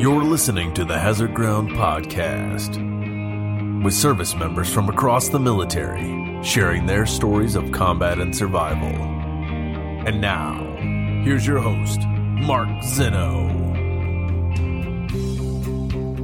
You're listening to the Hazard Ground Podcast, with service members from across the military sharing their stories of combat and survival. And now, here's your host, Mark Zeno.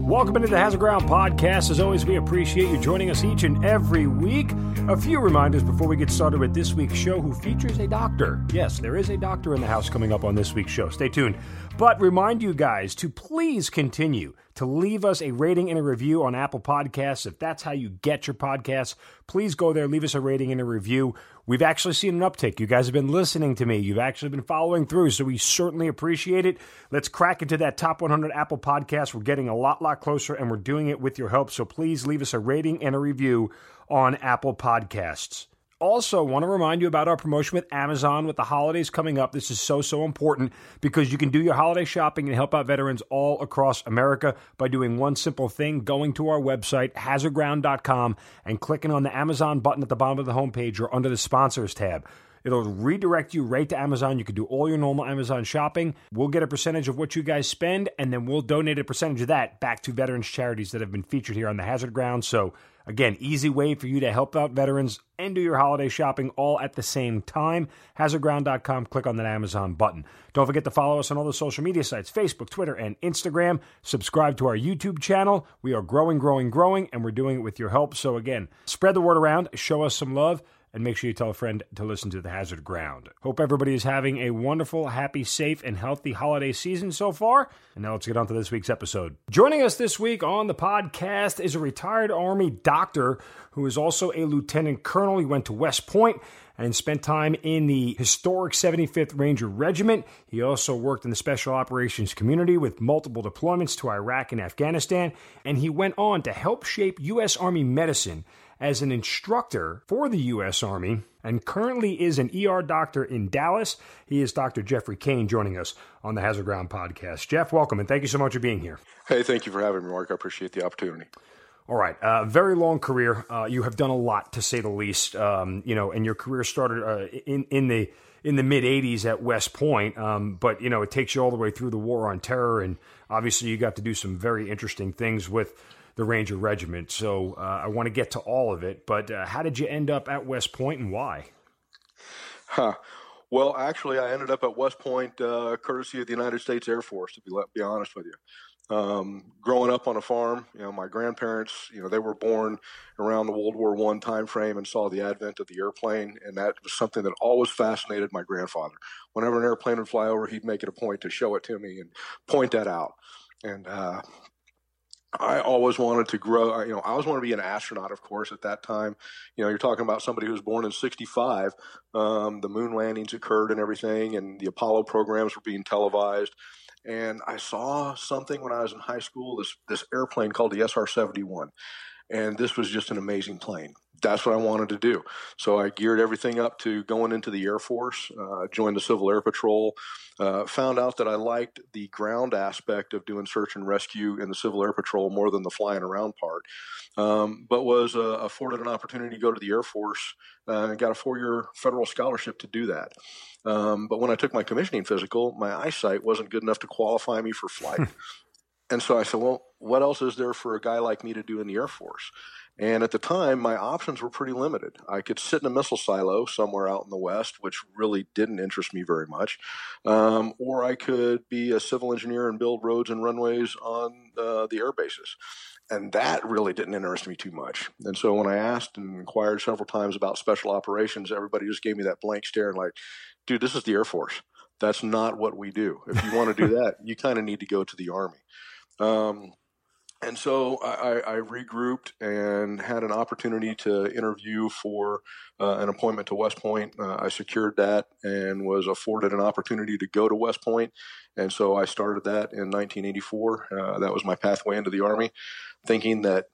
Welcome into the Hazard Ground Podcast. As always, we appreciate you joining us each and every week. A few reminders before we get started with this week's show, who features a doctor. Yes, there is a doctor in the house coming up on this week's show. Stay tuned. But remind you guys to please continue to leave us a rating and a review on Apple Podcasts. If that's how you get your podcasts, please go there, leave us a rating and a review. We've actually seen an uptick. You guys have been listening to me. You've actually been following through, so we certainly appreciate it. Let's crack into that top 100 Apple Podcasts. We're getting a lot closer, and we're doing it with your help, so please leave us a rating and a review on Apple Podcasts. Also, want to remind you about our promotion with Amazon with the holidays coming up. This is so important because you can do your holiday shopping and help out veterans all across America by doing one simple thing, going to our website, hazardground.com, and clicking on the Amazon button at the bottom of the homepage or under the Sponsors tab. It'll redirect you right to Amazon. You can do all your normal Amazon shopping. We'll get a percentage of what you guys spend, and then we'll donate a percentage of that back to veterans charities that have been featured here on the Hazard Ground. So again, easy way for you to help out veterans and do your holiday shopping all at the same time. Hazardground.com, click on that Amazon button. Don't forget to follow us on all the social media sites, Facebook, Twitter, and Instagram. Subscribe to our YouTube channel. We are growing, and we're doing it with your help. So again, spread the word around, show us some love, and make sure you tell a friend to listen to The Hazard Ground. Hope everybody is having a wonderful, happy, safe, and healthy holiday season so far. And now let's get on to this week's episode. Joining us this week on the podcast is a retired Army doctor who is also a lieutenant colonel. He went to West Point and spent time in the historic 75th Ranger Regiment. He also worked in the Special Operations community with multiple deployments to Iraq and Afghanistan. And he went on to help shape U.S. Army medicine as an instructor for the U.S. Army, and currently is an ER doctor in Dallas. He is Dr. Jeffrey Kane, joining us on the Hazard Ground Podcast. Jeff, welcome, and thank you so much for being here. Hey, thank you for having me, Mark. I appreciate the opportunity. All right. Very long career. You have done a lot, to say the least, and your career started in the mid-'80s at West Point, but, it takes you all the way through the War on Terror, and obviously you got to do some very interesting things with the Ranger Regiment. So I want to get to all of it, but how did you end up at West Point and why? Well, actually, I ended up at West Point courtesy of the United States Air Force, to be honest with you. Growing up on a farm, my grandparents, they were born around the World War I time frame and saw the advent of the airplane, and that was something that always fascinated my grandfather. Whenever an airplane would fly over, he'd make it a point to show it to me and point that out. And I always wanted to grow, I always wanted to be an astronaut, of course, at that time. You're talking about somebody who was born in 1965. The moon landings occurred and everything, and the Apollo programs were being televised. And I saw something when I was in high school, this airplane called the SR-71. And this was just an amazing plane. That's what I wanted to do. So I geared everything up to going into the Air Force, joined the Civil Air Patrol, found out that I liked the ground aspect of doing search and rescue in the Civil Air Patrol more than the flying around part, but was afforded an opportunity to go to the Air Force and got a 4-year federal scholarship to do that. But when I took my commissioning physical, my eyesight wasn't good enough to qualify me for flight. And so I said, well, what else is there for a guy like me to do in the Air Force? And at the time, my options were pretty limited. I could sit in a missile silo somewhere out in the West, which really didn't interest me very much, or I could be a civil engineer and build roads and runways on the air bases. And that really didn't interest me too much. And so when I asked and inquired several times about special operations, everybody just gave me that blank stare and like, dude, this is the Air Force. That's not what we do. If you want to do that, you kind of need to go to the Army. And so I regrouped and had an opportunity to interview for an appointment to West Point. I secured that and was afforded an opportunity to go to West Point. And so I started that in 1984. That was my pathway into the Army, thinking that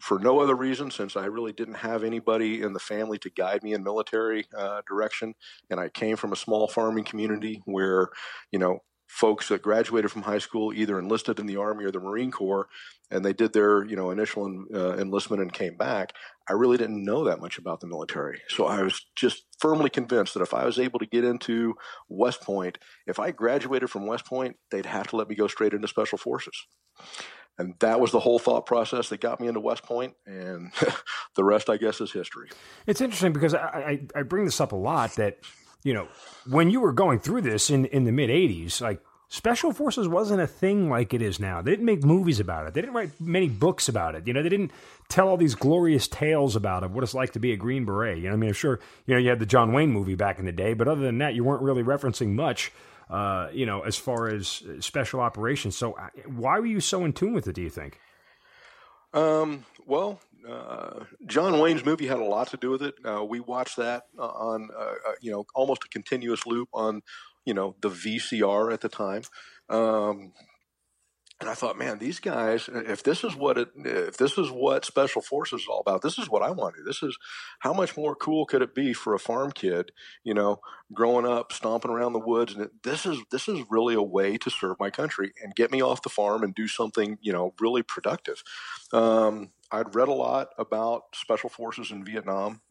for no other reason, since I really didn't have anybody in the family to guide me in military direction. And I came from a small farming community where, folks that graduated from high school, either enlisted in the Army or the Marine Corps, and they did their, you know, initial enlistment and came back, I really didn't know that much about the military. So I was just firmly convinced that if I was able to get into West Point, if I graduated from West Point, they'd have to let me go straight into Special Forces. And that was the whole thought process that got me into West Point, and the rest, I guess, is history. It's interesting because I bring this up a lot that, you know, when you were going through this in the mid-'80s, like, Special Forces wasn't a thing like it is now. They didn't make movies about it. They didn't write many books about it. You know, they didn't tell all these glorious tales about it, what it's like to be a Green Beret. You know, I mean, I'm sure, you know, you had the John Wayne movie back in the day, but other than that, you weren't really referencing much, you know, as far as special operations. So why were you so in tune with it, do you think? John Wayne's movie had a lot to do with it. We watched that on, you know, almost a continuous loop on, you know, the VCR at the time. And I thought, man, these guys, if this is what Special Forces is all about, this is what I want to do. This is how much more cool could it be for a farm kid, you know, growing up, stomping around the woods. And this is really a way to serve my country and get me off the farm and do something, you know, really productive. I'd read a lot about Special Forces in Vietnam.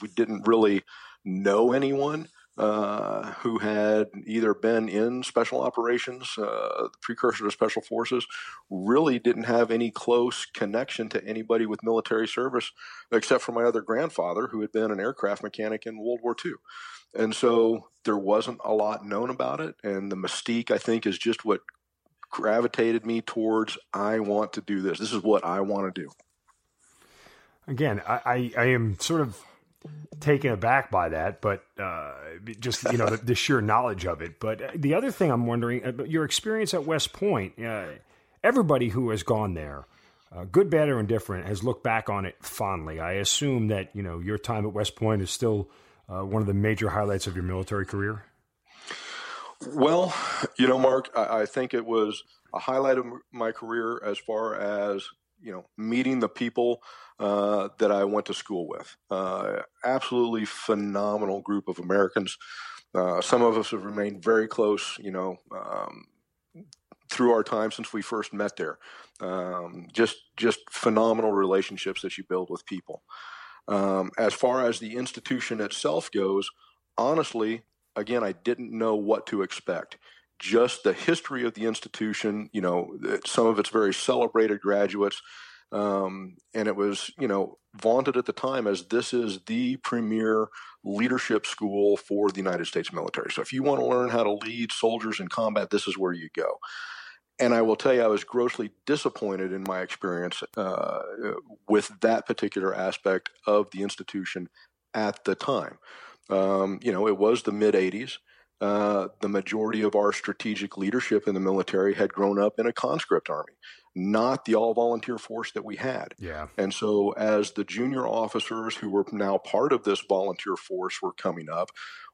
We didn't really know anyone who had either been in special operations, the precursor to Special Forces, really didn't have any close connection to anybody with military service, except for my other grandfather, who had been an aircraft mechanic in World War II. And so there wasn't a lot known about it. And the mystique, I think, is just what gravitated me towards, I want to do this. This is what I want to do. Again, I am sort of taken aback by that, but just, you know, the sheer knowledge of it. But the other thing I'm wondering about your experience at West Point, everybody who has gone there, good, bad, or indifferent, has looked back on it fondly. I assume that, you know, your time at West Point is still one of the major highlights of your military career. Well, you know, Mark, I think it was a highlight of my career as far as, you know, meeting the people that I went to school with. Absolutely phenomenal group of Americans. Some of us have remained very close, you know, through our time since we first met there. Just phenomenal relationships that you build with people. As far as the institution itself goes, honestly, again, I didn't know what to expect. Just the history of the institution, you know, some of its very celebrated graduates. And it was, you know, vaunted at the time as this is the premier leadership school for the United States military. So if you want to learn how to lead soldiers in combat, this is where you go. And I will tell you, I was grossly disappointed in my experience with that particular aspect of the institution at the time. You know, it was the mid-'80s. The majority of our strategic leadership in the military had grown up in a conscript army, not the all-volunteer force that we had. Yeah. And so as the junior officers who were now part of this volunteer force were coming up,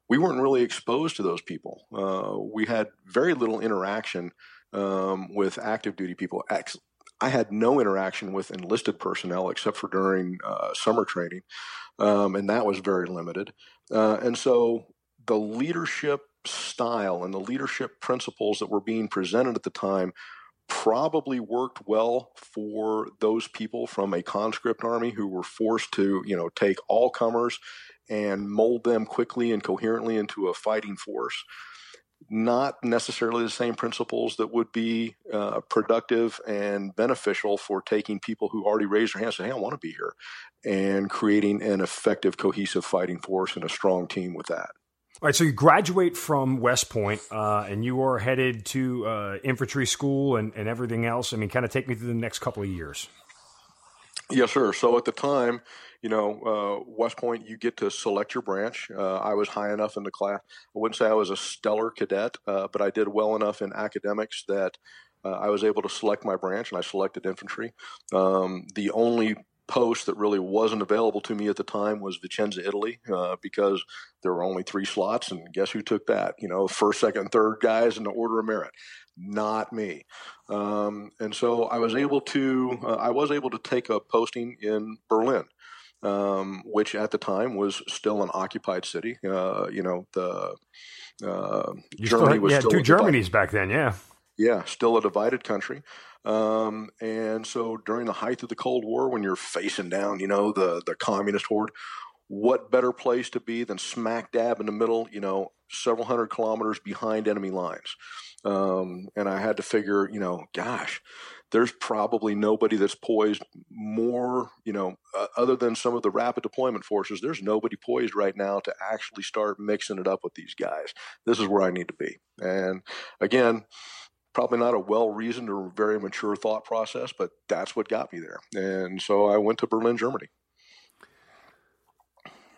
we weren't really exposed to those people. We had very little interaction with active duty people. I had no interaction with enlisted personnel except for during summer training, and that was very limited. And so the leadership style and the leadership principles that were being presented at the time probably worked well for those people from a conscript army who were forced to, you know, take all comers and mold them quickly and coherently into a fighting force. Not necessarily the same principles that would be productive and beneficial for taking people who already raised their hands and say, hey, I want to be here, and creating an effective, cohesive fighting force and a strong team with that. All right, so you graduate from West Point, and you are headed to infantry school and everything else. I mean, kind of take me through the next couple of years. Yes, sir. So at the time, you know, West Point, you get to select your branch. I was high enough in the class. I wouldn't say I was a stellar cadet, but I did well enough in academics that I was able to select my branch, and I selected infantry. The only post that really wasn't available to me at the time was Vicenza, Italy, because there were only 3 slots, and guess who took that? You know, first, second, third guys in the order of merit, not me. And so I was able to take a posting in Berlin, which at the time was still an occupied city. You know, the Germany was still two Germanys back then, yeah. Yeah, still a divided country. And so during the height of the Cold War, when you're facing down, you know, the communist horde, what better place to be than smack dab in the middle, you know, several hundred kilometers behind enemy lines. And I had to figure, you know, gosh, there's probably nobody that's poised more, you know, other than some of the rapid deployment forces, there's nobody poised right now to actually start mixing it up with these guys. This is where I need to be. And again, probably not a well-reasoned or very mature thought process, but that's what got me there. And so I went to Berlin, Germany.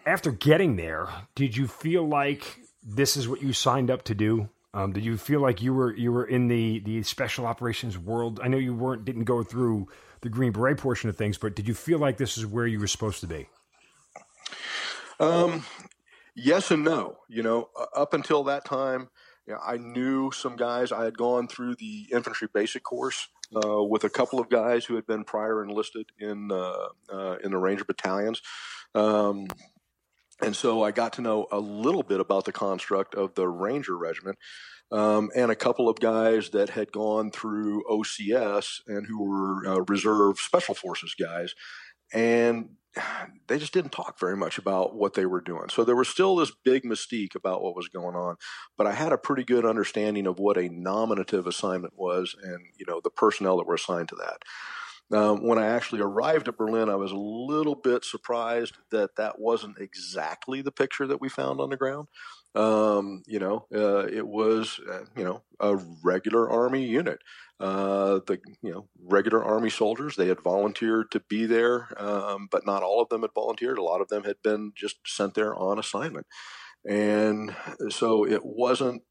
After getting there, did you feel like this is what you signed up to do? Did you feel like you were in the special operations world? I know you didn't go through the Green Beret portion of things, but did you feel like this is where you were supposed to be? Yes and no. You know, up until that time, you know, I knew some guys. I had gone through the infantry basic course with a couple of guys who had been prior enlisted in the Ranger battalions. And so I got to know a little bit about the construct of the Ranger Regiment, and a couple of guys that had gone through OCS and who were reserve special forces guys. And they just didn't talk very much about what they were doing. So there was still this big mystique about what was going on, but I had a pretty good understanding of what a nominative assignment was and, you know, the personnel that were assigned to that. When I actually arrived at Berlin, I was a little bit surprised that that wasn't exactly the picture that we found on the ground. You know, it was, you know, a regular army unit, regular army soldiers. They had volunteered to be there, but not all of them had volunteered. A lot of them had been just sent there on assignment. And so it wasn't,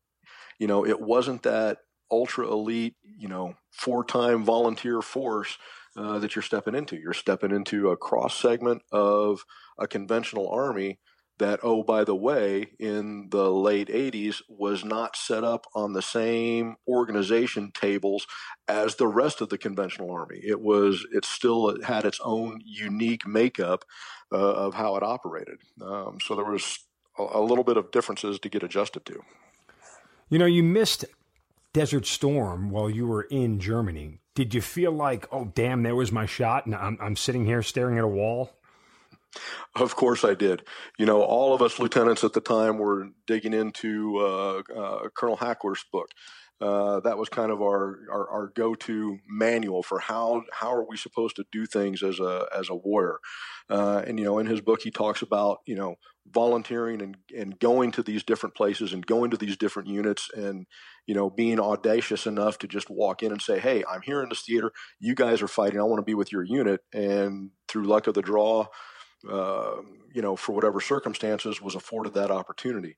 you know, it wasn't that ultra elite, you know, 4-time volunteer force that you're stepping into. You're stepping into a cross segment of a conventional army that, oh, by the way, in the late 80s was not set up on the same organization tables as the rest of the conventional army. It still had its own unique makeup of how it operated. So there was a little bit of differences to get adjusted to. You know, you missed Desert Storm while you were in Germany. Did you feel like, oh, damn, there was my shot, and I'm sitting here staring at a wall? Of course I did. You know, all of us lieutenants at the time were digging into Colonel Hackler's book. That was kind of our go-to manual for how are we supposed to do things as a warrior. And, you know, in his book, he talks about, you know, volunteering and going to these different places and going to these different units and, you know, being audacious enough to just walk in and say, hey, I'm here in this theater. You guys are fighting. I want to be with your unit. And through luck of the draw, you know, for whatever circumstances, was afforded that opportunity.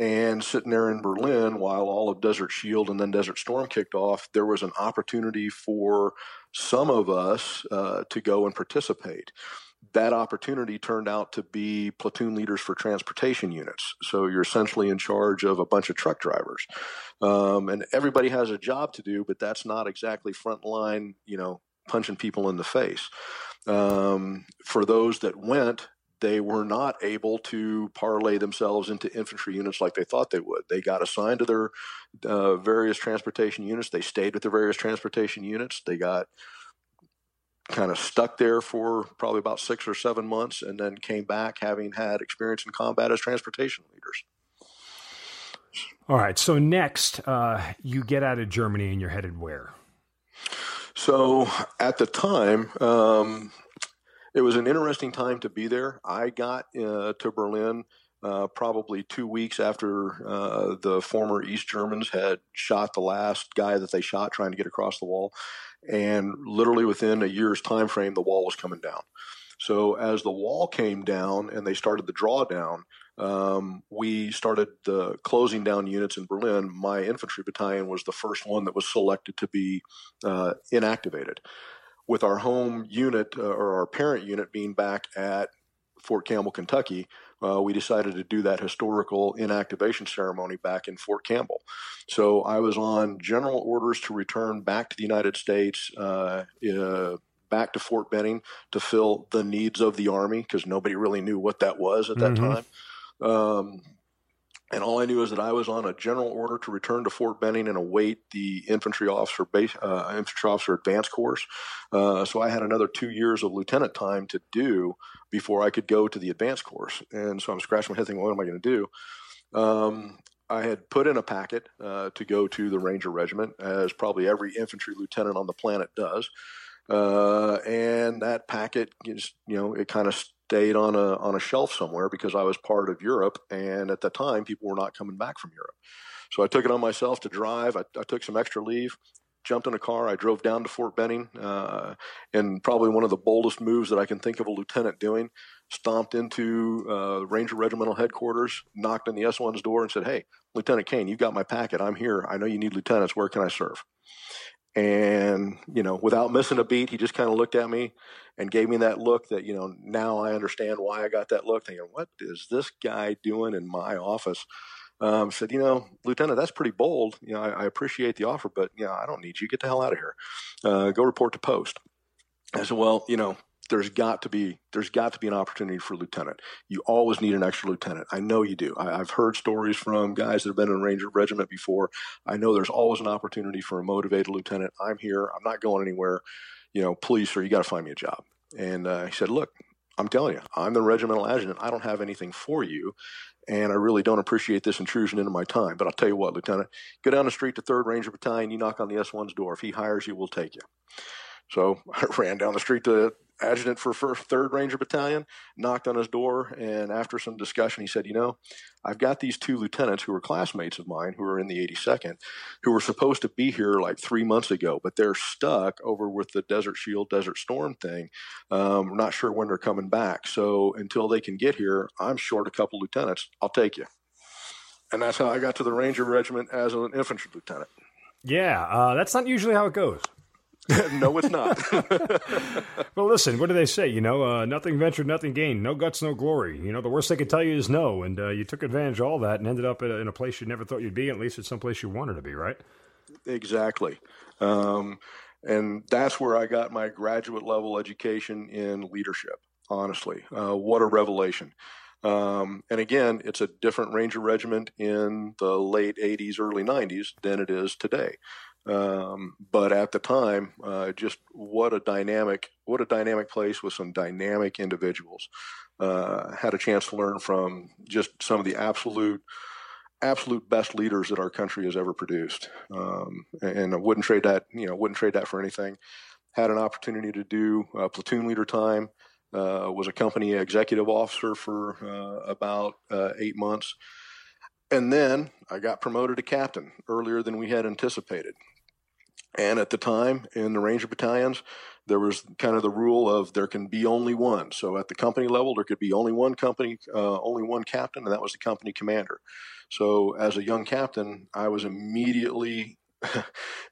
And sitting there in Berlin while all of Desert Shield and then Desert Storm kicked off, there was an opportunity for some of us to go and participate. That opportunity turned out to be platoon leaders for transportation units. So you're essentially in charge of a bunch of truck drivers. And everybody has a job to do, but that's not exactly frontline, you know, punching people in the face. For those that went, they were not able to parlay themselves into infantry units like they thought they would. They got assigned to their various transportation units. They stayed with their various transportation units. They got kind of stuck there for probably about 6 or 7 months and then came back having had experience in combat as transportation leaders. All right. So next, you get out of Germany and you're headed where? So at the time, it was an interesting time to be there. I got to Berlin probably 2 weeks after the former East Germans had shot the last guy that they shot trying to get across the wall. And literally within a year's time frame, the wall was coming down. So as the wall came down and they started the drawdown, we started the closing down units in Berlin. My infantry battalion was the first one that was selected to be inactivated, with our home unit or our parent unit being back at Fort Campbell, Kentucky. We decided to do that historical inactivation ceremony back in Fort Campbell. So I was on general orders to return back to the United States, back to Fort Benning to fill the needs of the Army because nobody really knew what that was at that time. And all I knew is that I was on a general order to return to Fort Benning and await the infantry officer advance course. So I had another 2 years of lieutenant time to do before I could go to the advance course. And so I'm scratching my head thinking, what am I going to do? I had put in a packet to go to the Ranger Regiment, as probably every infantry lieutenant on the planet does. And that packet, it kind of stayed on a shelf somewhere because I was part of Europe, and at the time, people were not coming back from Europe. So I took it on myself to drive. I took some extra leave, jumped in a car. I drove down to Fort Benning, and probably one of the boldest moves that I can think of a lieutenant doing, stomped into Ranger Regimental Headquarters, knocked on the S1's door and said, "Hey, Lieutenant Kane, you've got my packet. I'm here. I know you need lieutenants. Where can I serve?" And, without missing a beat, he just kind of looked at me and gave me that look that, now I understand why I got that look, thinking, what is this guy doing in my office? Said, Lieutenant, that's pretty bold. I appreciate the offer, but, I don't need you. Get the hell out of here. Go report to post. I said, well, there's got to be an opportunity for a lieutenant. You always need an extra lieutenant. I know you do. I've heard stories from guys that have been in a Ranger Regiment before. I know there's always an opportunity for a motivated lieutenant. I'm here. I'm not going anywhere. Please, sir, you got to find me a job. And he said, look, I'm telling you, I'm the regimental adjutant. I don't have anything for you, and I really don't appreciate this intrusion into my time. But I'll tell you what, Lieutenant, go down the street to 3rd Ranger Battalion. You knock on the S1's door. If he hires you, we'll take you. So I ran down the street to adjutant for 3rd Ranger Battalion, knocked on his door, and after some discussion, he said, I've got these two lieutenants who are classmates of mine who are in the 82nd who were supposed to be here like 3 months ago, but they're stuck over with the Desert Shield, Desert Storm thing. We're not sure when they're coming back. So until they can get here, I'm short a couple lieutenants. I'll take you. And that's how I got to the Ranger Regiment as an infantry lieutenant. Yeah, that's not usually how it goes. No, it's not. Well, listen, what do they say? Nothing ventured, nothing gained. No guts, no glory. The worst they could tell you is no. And you took advantage of all that and ended up in a place you never thought you'd be, at least it's someplace you wanted to be, right? Exactly. And that's where I got my graduate level education in leadership, honestly. What a revelation. And again, it's a different Ranger Regiment in the late 80s, early 90s than it is today. But at the time, just what a dynamic place with some dynamic individuals. Had a chance to learn from just some of the absolute best leaders that our country has ever produced. And I wouldn't trade that for anything. Had an opportunity to do platoon leader time, was a company executive officer for, about, 8 months. And then I got promoted to captain earlier than we had anticipated. And at the time in the Ranger battalions, there was kind of the rule of there can be only one. So at the company level, there could be only one company, only one captain, and that was the company commander. So as a young captain, I was immediately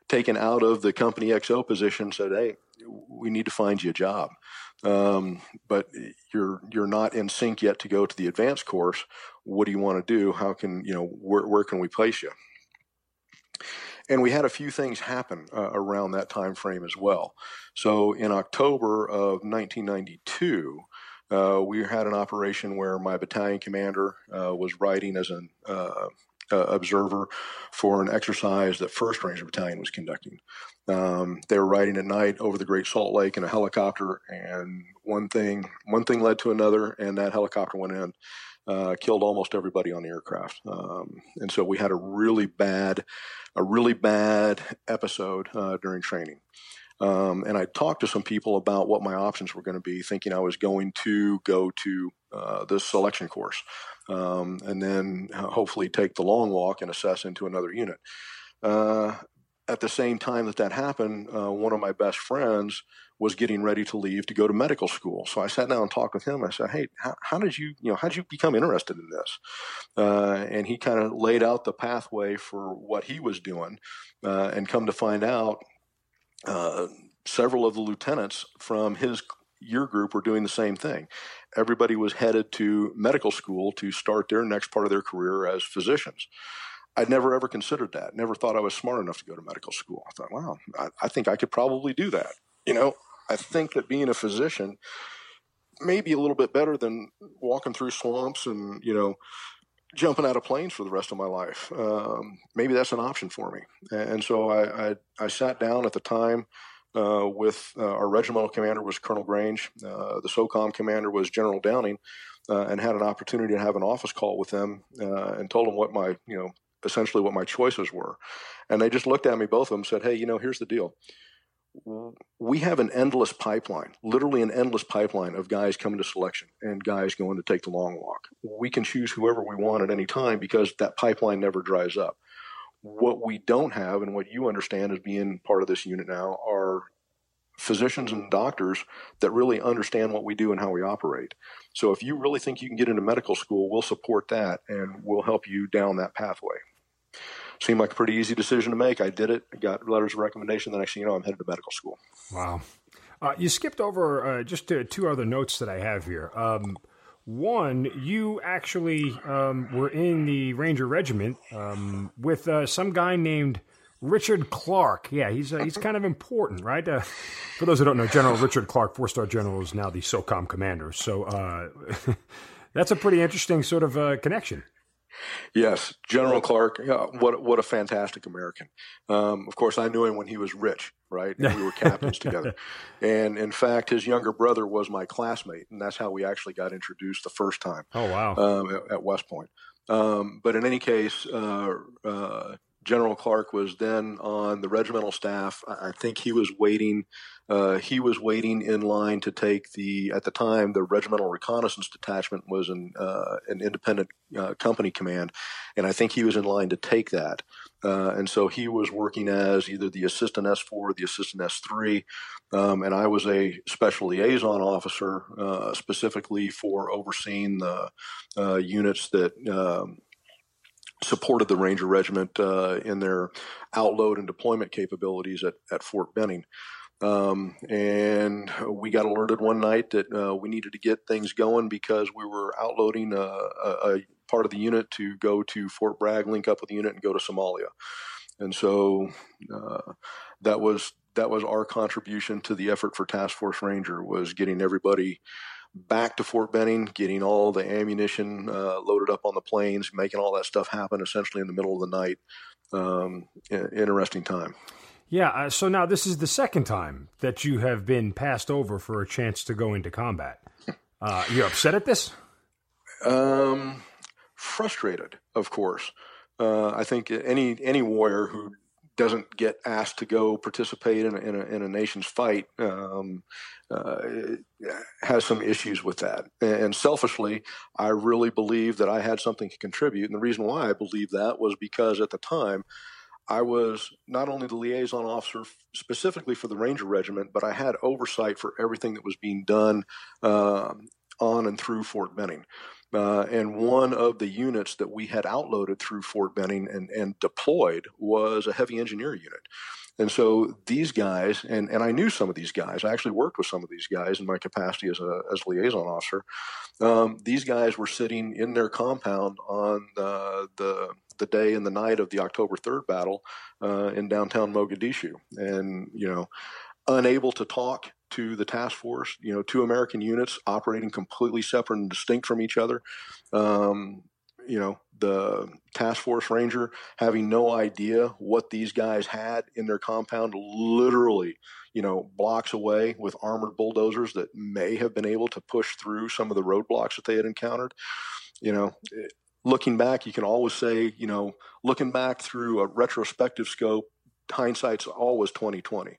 taken out of the company XO position, said, hey, we need to find you a job. But you're not in sync yet to go to the advanced course. What do you want to do? How can, where can we place you? And we had a few things happen around that time frame as well. So in October of 1992, we had an operation where my battalion commander was riding as an observer for an exercise that 1st Ranger Battalion was conducting. They were riding at night over the Great Salt Lake in a helicopter, and one thing led to another, and that helicopter went in, killed almost everybody on the aircraft. And so we had a really bad episode during training. And I talked to some people about what my options were going to be, thinking I was going to go to this selection course, and then hopefully take the long walk and assess into another unit. At the same time that happened, one of my best friends was getting ready to leave to go to medical school. So I sat down and talked with him. I said, hey, how did you become interested in this? And he kind of laid out the pathway for what he was doing, and come to find out, several of the lieutenants from his year group were doing the same thing. Everybody was headed to medical school to start their next part of their career as physicians. I'd never ever considered that. Never thought I was smart enough to go to medical school. I thought, wow, I think I could probably do that. I think that being a physician may be a little bit better than walking through swamps and, jumping out of planes for the rest of my life. Maybe that's an option for me. And so I sat down at the time with our regimental commander was Colonel Grange. The SOCOM commander was General Downing, and had an opportunity to have an office call with them and told them what my, essentially what my choices were. And they just looked at me, both of them, said, hey, here's the deal. We have an endless pipeline, literally an endless pipeline of guys coming to selection and guys going to take the long walk. We can choose whoever we want at any time because that pipeline never dries up. What we don't have, and what you understand as being part of this unit now, are physicians and doctors that really understand what we do and how we operate. So if you really think you can get into medical school, we'll support that and we'll help you down that pathway. Seemed like a pretty easy decision to make. I did it. I got letters of recommendation. The next thing you know, I'm headed to medical school. Wow. You skipped over just two other notes that I have here. One, you actually were in the Ranger Regiment with some guy named Richard Clark. Yeah, he's kind of important, right? For those who don't know, General Richard Clark, four-star general, is now the SOCOM commander. So that's a pretty interesting sort of connection. Yes, General Clark. What a fantastic American. Of course, I knew him when he was rich, right? And we were captains together. And in fact, his younger brother was my classmate, and that's how we actually got introduced the first time. Oh, wow. At West Point. But in any case, General Clark was then on the regimental staff. I think he was waiting. He was waiting in line to take the, at the time, the Regimental Reconnaissance Detachment was an independent company command, and I think he was in line to take that. And so he was working as either the assistant S4 or the assistant S3, and I was a special liaison officer specifically for overseeing the units that supported the Ranger Regiment in their outload and deployment capabilities at Fort Benning. And we got alerted one night that we needed to get things going because we were outloading a part of the unit to go to Fort Bragg, link up with the unit, and go to Somalia. And so that was our contribution to the effort for Task Force Ranger, was getting everybody back to Fort Benning, getting all the ammunition loaded up on the planes, making all that stuff happen essentially in the middle of the night. Interesting time. Yeah, so now this is the second time that you have been passed over for a chance to go into combat. You're upset at this? Frustrated, of course. I think any warrior who doesn't get asked to go participate in a nation's fight has some issues with that. And selfishly, I really believe that I had something to contribute. And the reason why I believe that was because at the time, I was not only the liaison officer specifically for the Ranger Regiment, but I had oversight for everything that was being done on and through Fort Benning. And one of the units that we had outloaded through Fort Benning and deployed was a heavy engineer unit. And so these guys, and I knew some of these guys, I actually worked with some of these guys in my capacity as a liaison officer. These guys were sitting in their compound on the day and the night of the October 3rd battle in downtown Mogadishu, and, unable to talk to the task force, two American units operating completely separate and distinct from each other. The task force ranger having no idea what these guys had in their compound, literally, blocks away with armored bulldozers that may have been able to push through some of the roadblocks that they had encountered. Looking back, you can always say, looking back through a retrospective scope, hindsight's always 20/20,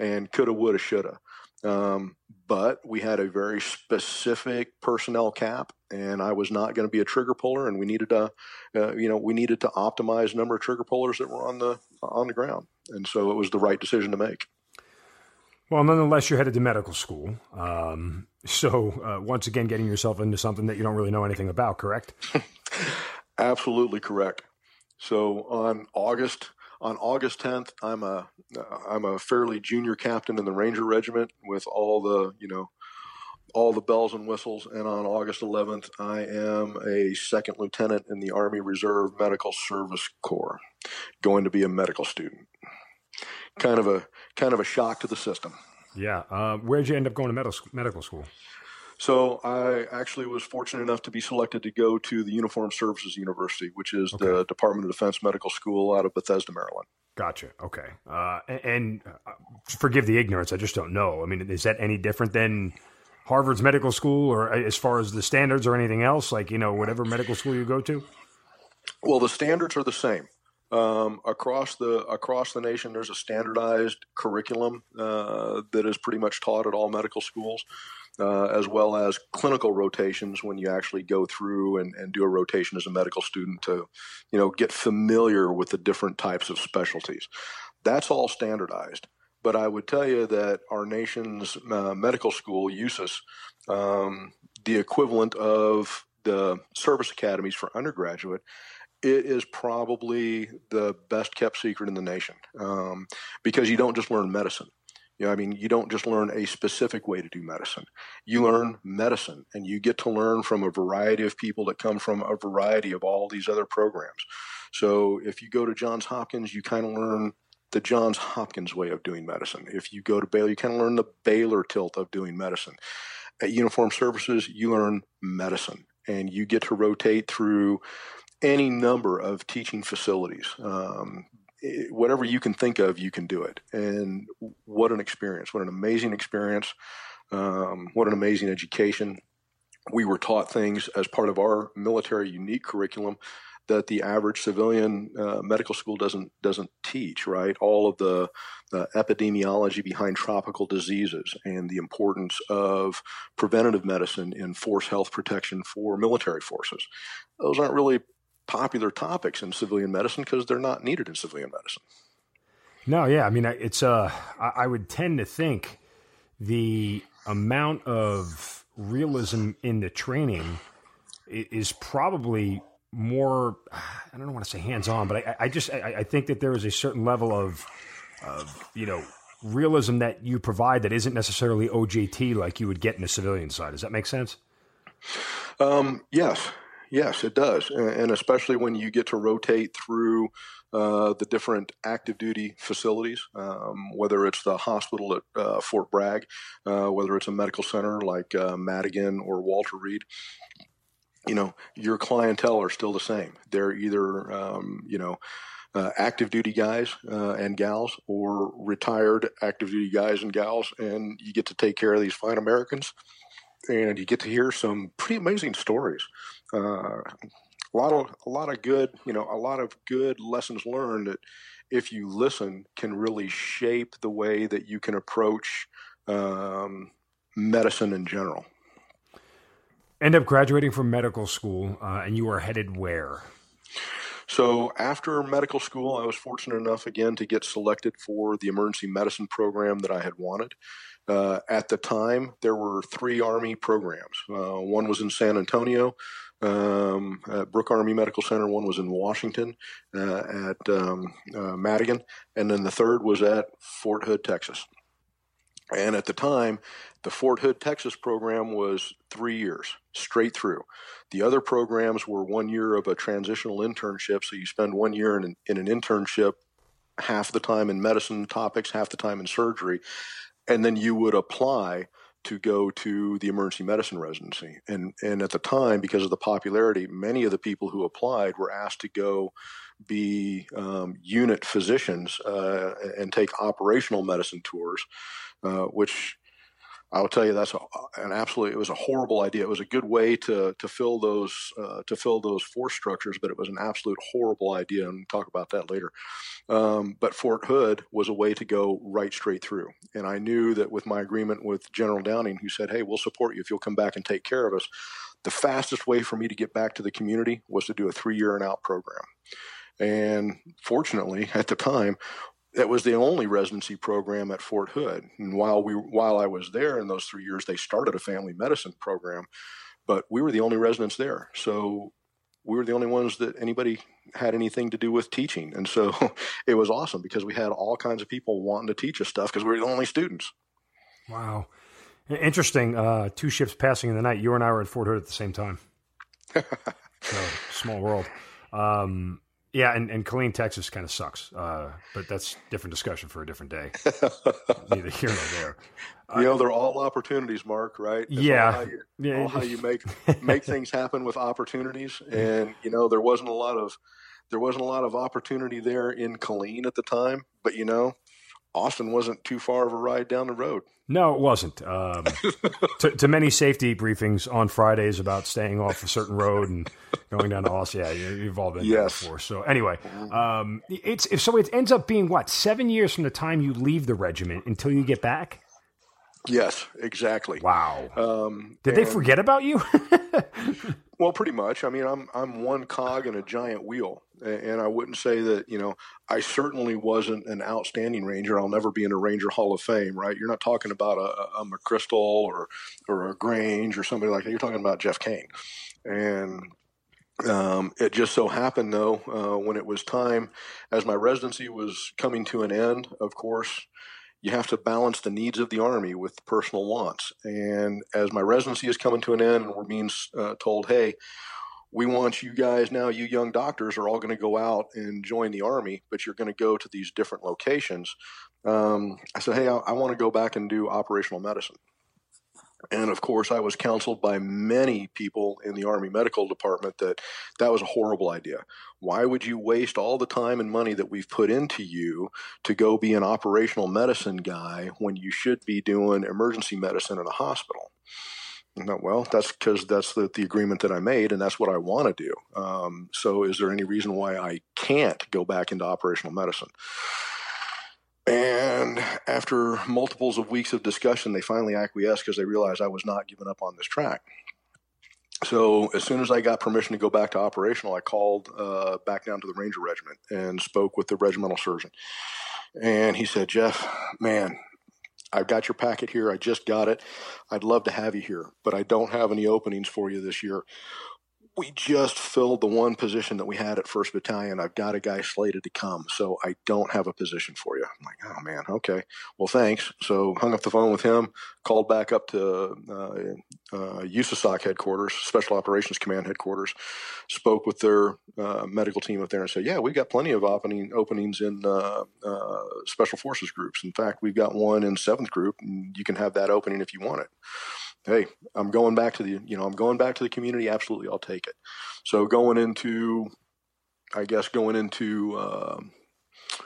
and coulda, woulda, shoulda. But we had a very specific personnel cap, and I was not going to be a trigger puller, and we needed to optimize the number of trigger pullers that were on the ground, and so it was the right decision to make. Well, nonetheless, you're headed to medical school. So once again, getting yourself into something that you don't really know anything about, correct? Absolutely correct. So on August 10th, I'm a fairly junior captain in the Ranger Regiment with all the bells and whistles. And on August 11th, I am a second lieutenant in the Army Reserve Medical Service Corps, going to be a medical student. Kind of a shock to the system. Yeah. Where'd you end up going to medical school? So I actually was fortunate enough to be selected to go to the Uniformed Services University, which is the Department of Defense Medical School out of Bethesda, Maryland. Gotcha. Okay. And forgive the ignorance. I just don't know. I mean, is that any different than Harvard's medical school, or as far as the standards or anything else, like, you know, whatever medical school you go to? Well, the standards are the same. Across the nation, there's a standardized curriculum that is pretty much taught at all medical schools, as well as clinical rotations when you actually go through and do a rotation as a medical student to, you know, get familiar with the different types of specialties. That's all standardized. But I would tell you that our nation's medical school, USIS, the equivalent of the service academies for undergraduate, it is probably the best kept secret in the nation, because you don't just learn medicine. You know, I mean, you don't just learn a specific way to do medicine. You learn medicine, and you get to learn from a variety of people that come from a variety of all these other programs. So if you go to Johns Hopkins, you kind of learn the Johns Hopkins way of doing medicine. If you go to Baylor, you kind of learn the Baylor tilt of doing medicine. At Uniformed Services, you learn medicine, and you get to rotate through any number of teaching facilities. Whatever you can think of, you can do it. And what an experience, what an amazing experience, what an amazing education. We were taught things as part of our military unique curriculum that the average civilian medical school doesn't teach, right? All of the epidemiology behind tropical diseases and the importance of preventative medicine in force health protection for military forces. Those aren't really popular topics in civilian medicine because they're not needed in civilian medicine. No, yeah. I mean, it's I would tend to think the amount of realism in the training is probably more, I don't want to say hands-on, but I think that there is a certain level of, you know, realism that you provide that isn't necessarily OJT like you would get in the civilian side. Does that make sense? Yes, it does. And especially when you get to rotate through the different active duty facilities, whether it's the hospital at Fort Bragg, whether it's a medical center like Madigan or Walter Reed. You know, your clientele are still the same. They're either, active duty guys and gals or retired active duty guys and gals, and you get to take care of these fine Americans, and you get to hear some pretty amazing stories. A lot of good lessons learned that, if you listen, can really shape the way that you can approach medicine in general. End up graduating from medical school, and you are headed where? So after medical school, I was fortunate enough again to get selected for the emergency medicine program that I had wanted. At the time, there were 3 Army programs. One was in San Antonio, at Brooke Army Medical Center. One was in Washington, at Madigan. And then the third was at Fort Hood, Texas. And at the time, the Fort Hood, Texas program was 3 years straight through. The other programs were 1 year of a transitional internship. So you spend 1 year in an internship, half the time in medicine topics, half the time in surgery. And then you would apply to go to the emergency medicine residency. And at the time, because of the popularity, many of the people who applied were asked to go be unit physicians and take operational medicine tours, which I'll tell you that's it was a horrible idea. It was a good way to fill those force structures, but it was an absolute horrible idea, and we'll talk about that later. But Fort Hood was a way to go right straight through. And I knew that with my agreement with General Downing, who said, hey, we'll support you if you'll come back and take care of us, the fastest way for me to get back to the community was to do a 3-year and out program. And fortunately, at the time, that was the only residency program at Fort Hood. And while I was there in those 3 years, they started a family medicine program, but we were the only residents there. So we were the only ones that anybody had anything to do with teaching. And so it was awesome because we had all kinds of people wanting to teach us stuff because we were the only students. Wow. Interesting. 2 ships passing in the night. You and I were at Fort Hood at the same time. So, small world. Yeah, and Colleen, Texas kind of sucks, but that's different discussion for a different day. Neither here nor there. You know, they're all opportunities, Mark, right? That's all how you make things happen with opportunities. And, you know, there wasn't a lot of opportunity there in Colleen at the time, but, you know, Austin wasn't too far of a ride down the road. No, it wasn't. To many safety briefings on Fridays about staying off a certain road and going down to Austin. Yeah, you've all been there before. So anyway, it ends up being what, 7 years from the time you leave the regiment until you get back? Yes, exactly. Wow. Did they forget about you? Well, pretty much. I mean, I'm one cog in a giant wheel, and I wouldn't say that, you know, I certainly wasn't an outstanding Ranger. I'll never be in a Ranger Hall of Fame, right? You're not talking about a McChrystal or a Grange or somebody like that. You're talking about Jeff Kane. And it just so happened, though, when it was time, as my residency was coming to an end, of course, you have to balance the needs of the Army with personal wants. And as my residency is coming to an end and we're being told, hey, we want you guys now, you young doctors are all going to go out and join the Army, but you're going to go to these different locations. I said, hey, I want to go back and do operational medicine. And, of course, I was counseled by many people in the Army Medical Department that was a horrible idea. Why would you waste all the time and money that we've put into you to go be an operational medicine guy when you should be doing emergency medicine in a hospital? Well, that's because that's the agreement that I made, and that's what I want to do. So is there any reason why I can't go back into operational medicine? And after multiples of weeks of discussion, they finally acquiesced because they realized I was not giving up on this track. So as soon as I got permission to go back to operational, I called back down to the Ranger Regiment and spoke with the regimental surgeon. And he said, Jeff, man, I've got your packet here. I just got it. I'd love to have you here, but I don't have any openings for you this year. We just filled the one position that we had at 1st Battalion. I've got a guy slated to come, so I don't have a position for you. I'm like, oh, man, okay. Well, thanks. So hung up the phone with him, called back up to USASOC headquarters, Special Operations Command headquarters, spoke with their medical team up there and said, yeah, we've got plenty of openings in Special Forces groups. In fact, we've got one in 7th Group, and you can have that opening if you want it. Hey, I'm going back to the community. Absolutely. I'll take it. So going into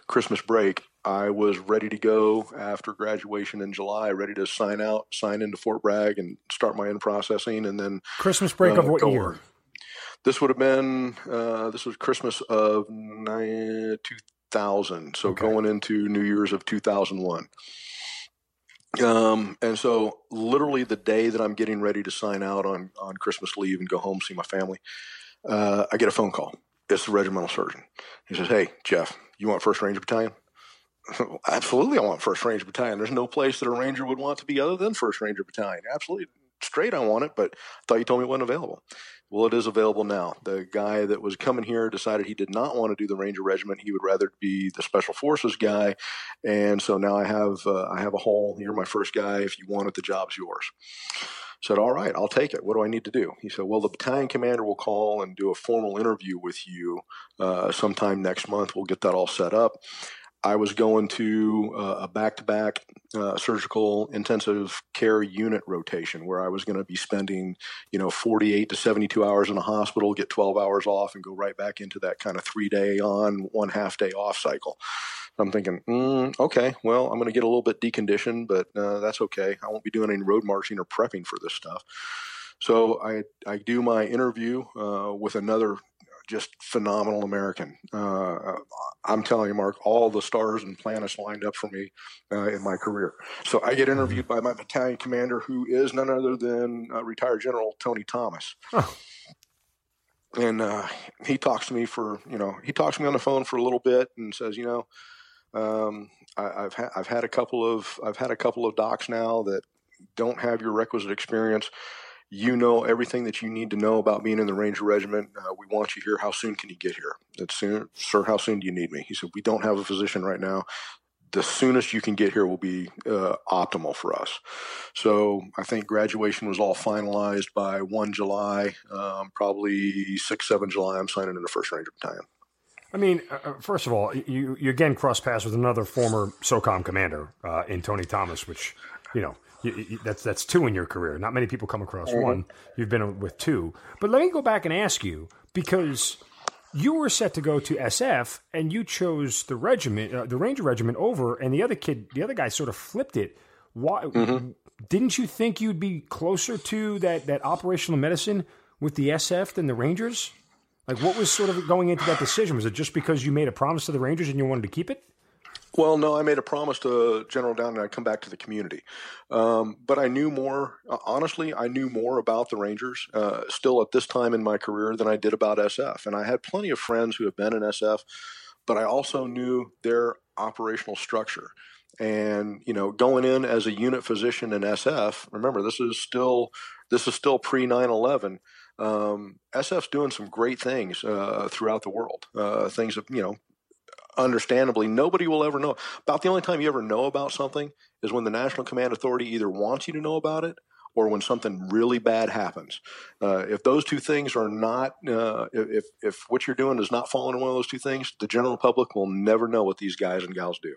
Christmas break, I was ready to go after graduation in July, ready to sign into Fort Bragg and start my in-processing. And then Christmas break of what year? This would have been, this was Christmas of 2000. So going into New Year's of 2001. And so literally the day that I'm getting ready to sign out on Christmas leave and go home, see my family, I get a phone call. It's the regimental surgeon. He says, hey, Jeff, you want 1st Ranger Battalion? Absolutely. I want 1st Ranger Battalion. There's no place that a Ranger would want to be other than 1st Ranger Battalion. Absolutely. Straight, I want it, but I thought you told me it wasn't available. Well, it is available now. The guy that was coming here decided he did not want to do the Ranger Regiment. He would rather be the Special Forces guy, and so now I have a hole. You're my first guy. If you want it, the job's yours. I said, all right, I'll take it. What do I need to do? He said, well, the battalion commander will call and do a formal interview with you sometime next month. We'll get that all set up. I was going to a back-to-back surgical intensive care unit rotation where I was going to be spending, 48 to 72 hours in a hospital, get 12 hours off, and go right back into that kind of 3-day on, 1/2 day off cycle. I'm thinking, okay, well, I'm going to get a little bit deconditioned, but that's okay. I won't be doing any road marching or prepping for this stuff. So I do my interview with another just phenomenal American. I'm telling you, Mark, all the stars and planets lined up for me in my career. So I get interviewed by my battalion commander, who is none other than retired General Tony Thomas. Oh. And he talks to me on the phone for a little bit and says, I've had a couple of docs now that don't have your requisite experience. You know everything that you need to know about being in the Ranger Regiment. We want you here. How soon can you get here? Sir, how soon do you need me? He said, we don't have a physician right now. The soonest you can get here will be optimal for us. So I think graduation was all finalized by 1 July, probably 6, 7 July. I'm signing into 1st Ranger Battalion. I mean, first of all, you again cross paths with another former SOCOM commander in Tony Thomas, which, you know, that's two in your career. Not many people come across one. You've been with two. But let me go back and ask you, because you were set to go to SF and you chose the regiment, the Ranger regiment over, and the other guy sort of flipped it. Why didn't you think you'd be closer to that operational medicine with the SF than the Rangers? Like, what was sort of going into that decision? Was it just because you made a promise to the Rangers and you wanted to keep it? Well, no, I made a promise to General Downing I'd come back to the community. But I knew more, honestly, I knew more about the Rangers still at this time in my career than I did about SF. And I had plenty of friends who have been in SF, but I also knew their operational structure. And, you know, going in as a unit physician in SF, remember, this is still pre-9/11. SF's doing some great things throughout the world, things that, you know, understandably nobody will ever know. About the only time you ever know about something is when the National Command Authority either wants you to know about it or when something really bad happens. If those two things are not, if what you're doing does not fall into one of those two things, the general public will never know what these guys and gals do.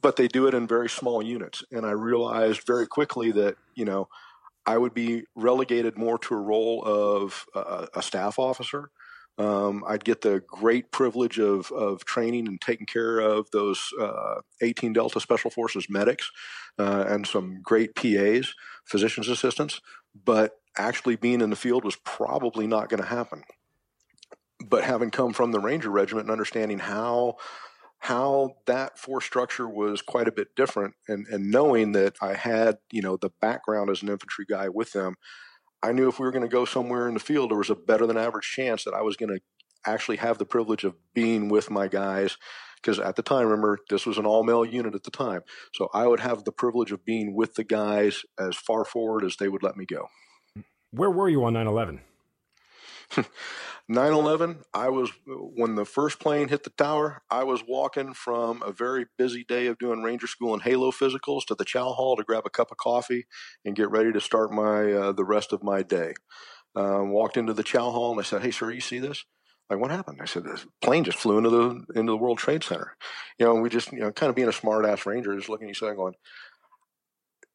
But they do it in very small units. And I realized very quickly that, you know, I would be relegated more to a role of a staff officer. I'd get the great privilege of training and taking care of those 18 Delta Special Forces medics and some great PAs, physician's assistants, but actually being in the field was probably not going to happen. But having come from the Ranger Regiment and understanding how that force structure was quite a bit different, and knowing that I had, you know, the background as an infantry guy with them, I knew if we were going to go somewhere in the field, there was a better than average chance that I was going to actually have the privilege of being with my guys. Because at the time, remember, this was an all-male unit at the time. So I would have the privilege of being with the guys as far forward as they would let me go. Where were you on 9/11? 9/11, I was, when the first plane hit the tower, I was walking from a very busy day of doing Ranger School and Halo physicals to the chow hall to grab a cup of coffee and get ready to start my the rest of my day. Walked into the chow hall and I said, "Hey, sir, you see this?" Like, "What happened?" I said, "This plane just flew into the World Trade Center." You know, and we just, you know, kind of being a smart ass Ranger, just looking at each other going,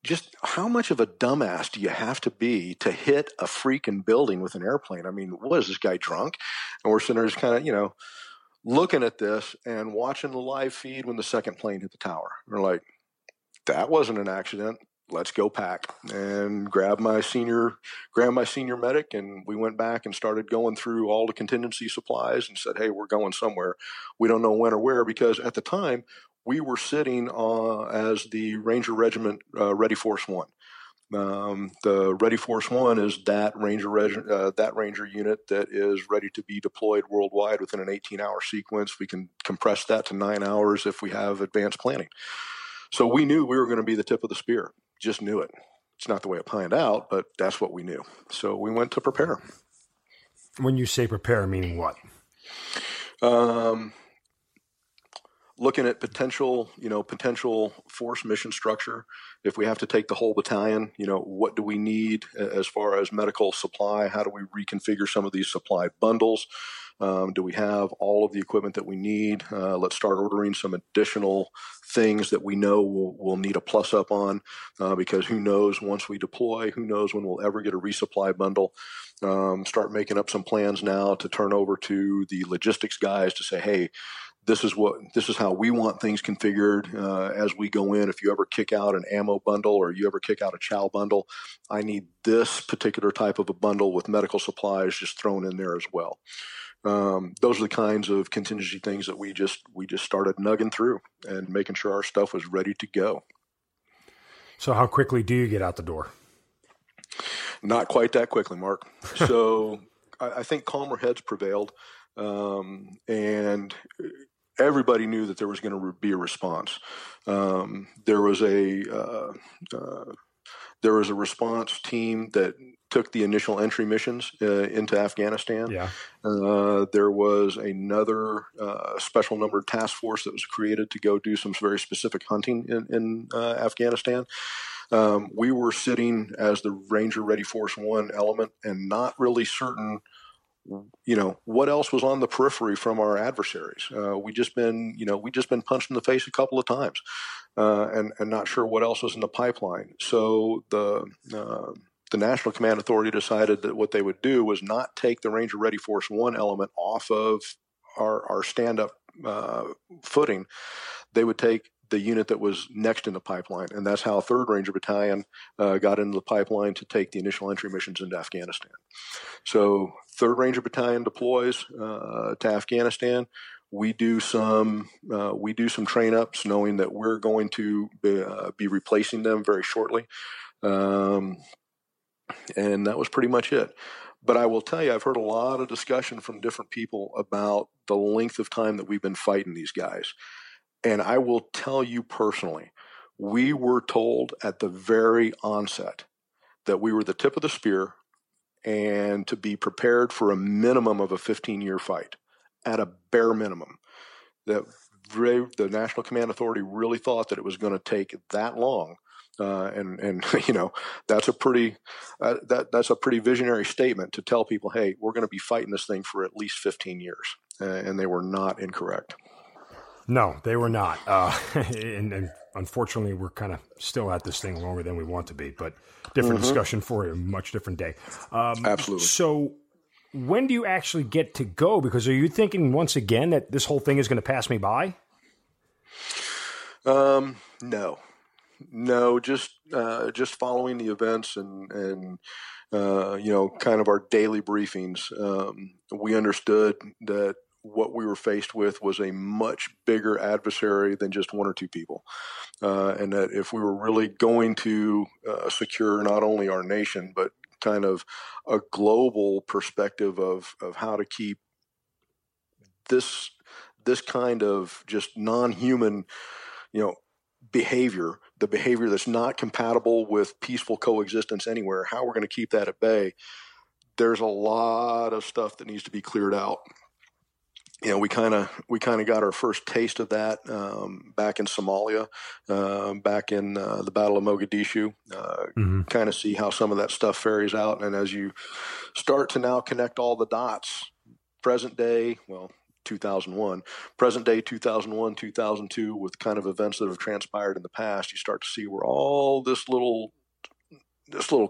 just how much of a dumbass do you have to be to hit a freaking building with an airplane? I mean, what is this guy, drunk? And we're sitting there just kind of, you know, looking at this and watching the live feed when the second plane hit the tower. We're like, that wasn't an accident. Let's go pack and grab my senior medic. And we went back and started going through all the contingency supplies and said, "Hey, we're going somewhere. We don't know when or where," because at the time, we were sitting as the Ranger Regiment Ready Force One. The Ready Force One is that Ranger unit that is ready to be deployed worldwide within an 18-hour sequence. We can compress that to 9 hours if we have advanced planning. So we knew we were going to be the tip of the spear. Just knew it. It's not the way it planned out, but that's what we knew. So we went to prepare. When you say prepare, meaning what? Looking at potential force mission structure. If we have to take the whole battalion, you know, what do we need as far as medical supply? How do we reconfigure some of these supply bundles? Do we have all of the equipment that we need? Let's start ordering some additional things that we know we'll need a plus up on, because who knows once we deploy, who knows when we'll ever get a resupply bundle. Start making up some plans now to turn over to the logistics guys to say, "Hey, this is how we want things configured as we go in. If you ever kick out an ammo bundle or you ever kick out a chow bundle, I need this particular type of a bundle with medical supplies just thrown in there as well." Those are the kinds of contingency things that we just started nugging through and making sure our stuff was ready to go. So how quickly do you get out the door? Not quite that quickly, Mark. So I think calmer heads prevailed, and everybody knew that there was going to be a response. There was a response team that took the initial entry missions into Afghanistan. Yeah. There was another special numbered task force that was created to go do some very specific hunting in Afghanistan. We were sitting as the Ranger Ready Force One element and not really certain you know, what else was on the periphery from our adversaries? We just been punched in the face a couple of times, and not sure what else was in the pipeline. So the National Command Authority decided that what they would do was not take the Ranger Ready Force One element off of our stand-up footing. They would take the unit that was next in the pipeline, and that's how 3rd Ranger Battalion got into the pipeline to take the initial entry missions into Afghanistan. So 3rd Ranger Battalion deploys to Afghanistan. We do some train ups, knowing that we're going to be replacing them very shortly, and that was pretty much it. But I will tell you, I've heard a lot of discussion from different people about the length of time that we've been fighting these guys. And I will tell you personally, we were told at the very onset that we were the tip of the spear and to be prepared for a minimum of a 15-year fight, at a bare minimum. That the National Command Authority really thought that it was going to take that long. That's a pretty that's a pretty visionary statement to tell people, hey, we're going to be fighting this thing for at least 15 years. And they were not incorrect. No, they were not. And unfortunately, we're kind of still at this thing longer than we want to be, but different discussion for a much different day. Absolutely. So when do you actually get to go? Because are you thinking once again that this whole thing is going to pass me by? No, just following the events and kind of our daily briefings. We understood that what we were faced with was a much bigger adversary than just one or two people. And that if we were really going to secure not only our nation, but kind of a global perspective of how to keep this kind of just non-human, behavior, the behavior that's not compatible with peaceful coexistence anywhere, how we're going to keep that at bay, there's a lot of stuff that needs to be cleared out. We kind of got our first taste of that back in Somalia, back in the Battle of Mogadishu. Kind of see how some of that stuff fares out, and as you start to now connect all the dots, present day, 2001, present day 2001, 2002, with kind of events that have transpired in the past, you start to see where all this little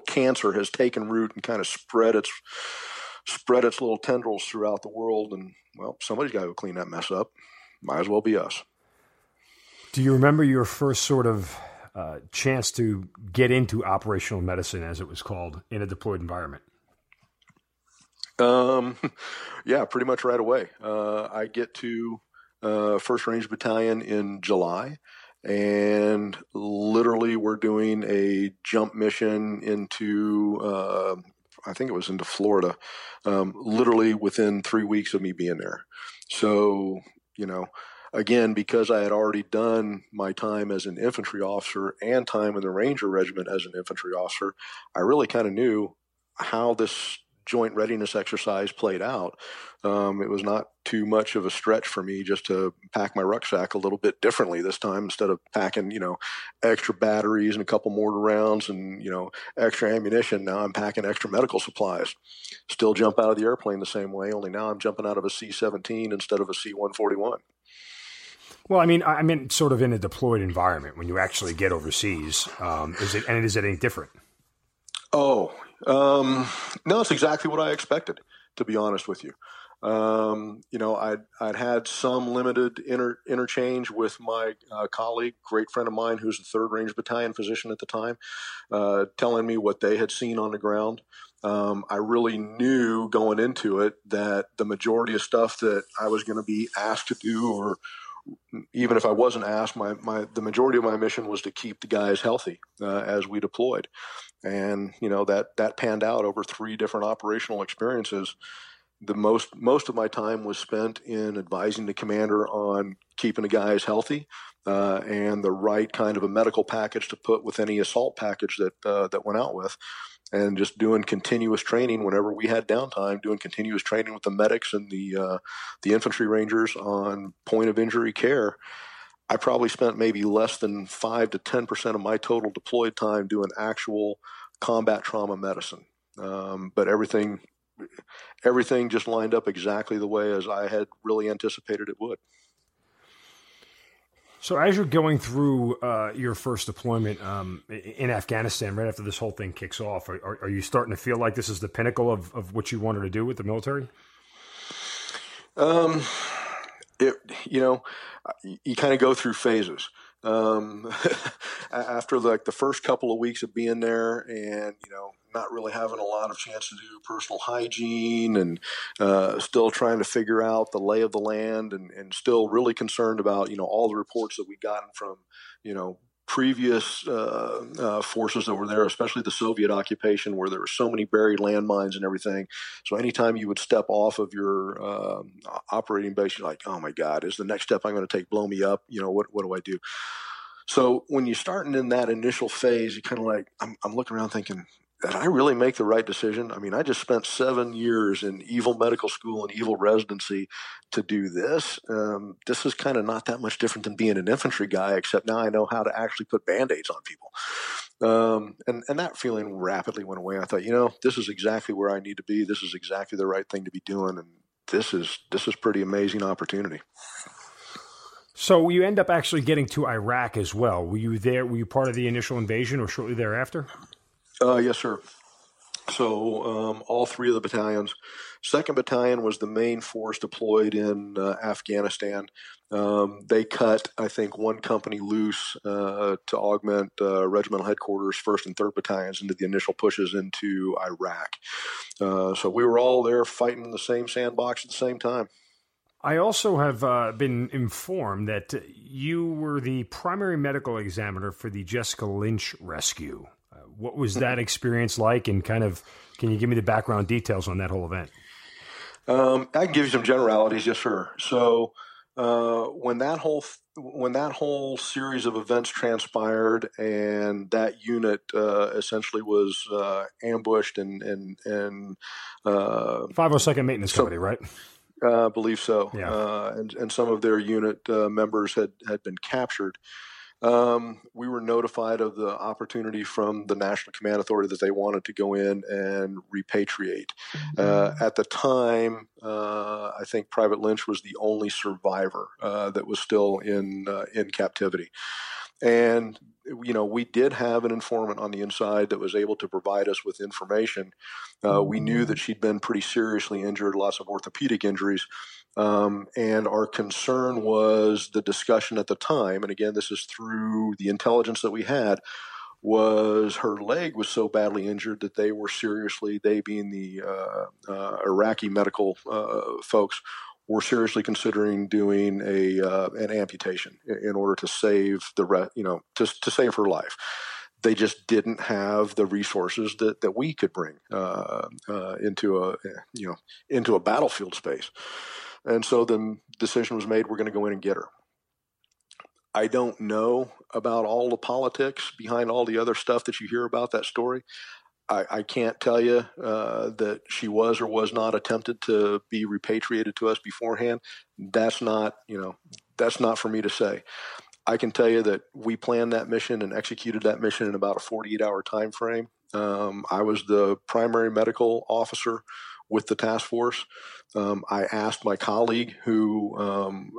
cancer has taken root and kind of spread its little tendrils throughout the world. And, somebody's got to go clean that mess up. Might as well be us. Do you remember your first sort of chance to get into operational medicine, as it was called, in a deployed environment? Yeah, pretty much right away. I get to 1st Ranger Battalion in July, and literally we're doing a jump mission into I think it was into Florida, literally within 3 weeks of me being there. So, again, because I had already done my time as an infantry officer and time in the Ranger Regiment as an infantry officer, I really kind of knew how this joint readiness exercise played out. It was not too much of a stretch for me just to pack my rucksack a little bit differently this time. Instead of packing, extra batteries and a couple mortar rounds and, extra ammunition, now I'm packing extra medical supplies. Still jump out of the airplane the same way, only now I'm jumping out of a C-17 instead of a C-141. Well, I mean, sort of in a deployed environment when you actually get overseas, is it any different? No, it's exactly what I expected, to be honest with you. I'd had some limited interchange with my colleague, great friend of mine, who's the 3rd Ranger Battalion physician at the time, telling me what they had seen on the ground. I really knew going into it that the majority of stuff that I was going to be asked to do, or even if I wasn't asked, the majority of my mission was to keep the guys healthy as we deployed. And, that panned out over 3 different operational experiences. The most of my time was spent in advising the commander on keeping the guys healthy and the right kind of a medical package to put with any assault package that went out with, and just doing continuous training whenever we had downtime, doing continuous training with the medics and the infantry rangers on point of injury care. I probably spent maybe less than 5 to 10% of my total deployed time doing actual combat trauma medicine. But everything everything just lined up exactly the way as I had really anticipated it would. So as you're going through your first deployment in Afghanistan, right after this whole thing kicks off, are you starting to feel like this is the pinnacle of what you wanted to do with the military? You kind of go through phases. After the first couple of weeks of being there and, not really having a lot of chance to do personal hygiene and still trying to figure out the lay of the land and still really concerned about, all the reports that we'd gotten from, previous forces that were there, especially the Soviet occupation, where there were so many buried landmines and everything. So anytime you would step off of your operating base, you're like, oh my God, is the next step I'm going to take blow me up? What do I do? So when you're starting in that initial phase, you kind of like, I'm looking around thinking, did I really make the right decision? I mean, I just spent 7 years in evil medical school and evil residency to do this. This is kind of not that much different than being an infantry guy, except now I know how to actually put Band-Aids on people. And that feeling rapidly went away. I thought, this is exactly where I need to be. This is exactly the right thing to be doing. And this is pretty amazing opportunity. So you end up actually getting to Iraq as well. Were you there? Were you part of the initial invasion or shortly thereafter? Yes, sir. So all three of the battalions. 2nd Battalion was the main force deployed in Afghanistan. They cut, I think, one company loose to augment regimental headquarters, 1st and 3rd Battalions, into the initial pushes into Iraq. So we were all there fighting in the same sandbox at the same time. I also have been informed that you were the primary medical examiner for the Jessica Lynch rescue. What was that experience like, and kind of, can you give me the background details on that whole event? I can give you some generalities, yes, sir. So when that whole series of events transpired, and that unit essentially was ambushed and 502nd Maintenance Company, right? I believe so. Yeah. And some of their unit members had been captured. We were notified of the opportunity from the National Command Authority that they wanted to go in and repatriate. At the time, I think Private Lynch was the only survivor that was still in captivity. And, we did have an informant on the inside that was able to provide us with information. We knew that she'd been pretty seriously injured, lots of orthopedic injuries. And our concern was the discussion at the time, and again, this is through the intelligence that we had, was her leg was so badly injured that they were seriously, they being the Iraqi medical folks, were seriously considering doing an amputation in order to save to save her life. They just didn't have the resources that we could bring into a battlefield space. And so the decision was made, we're going to go in and get her. I don't know about all the politics behind all the other stuff that you hear about that story. I can't tell you that she was or was not attempted to be repatriated to us beforehand. That's not for me to say. I can tell you that we planned that mission and executed that mission in about a 48-hour time frame. I was the primary medical officer with the task force. I asked my colleague who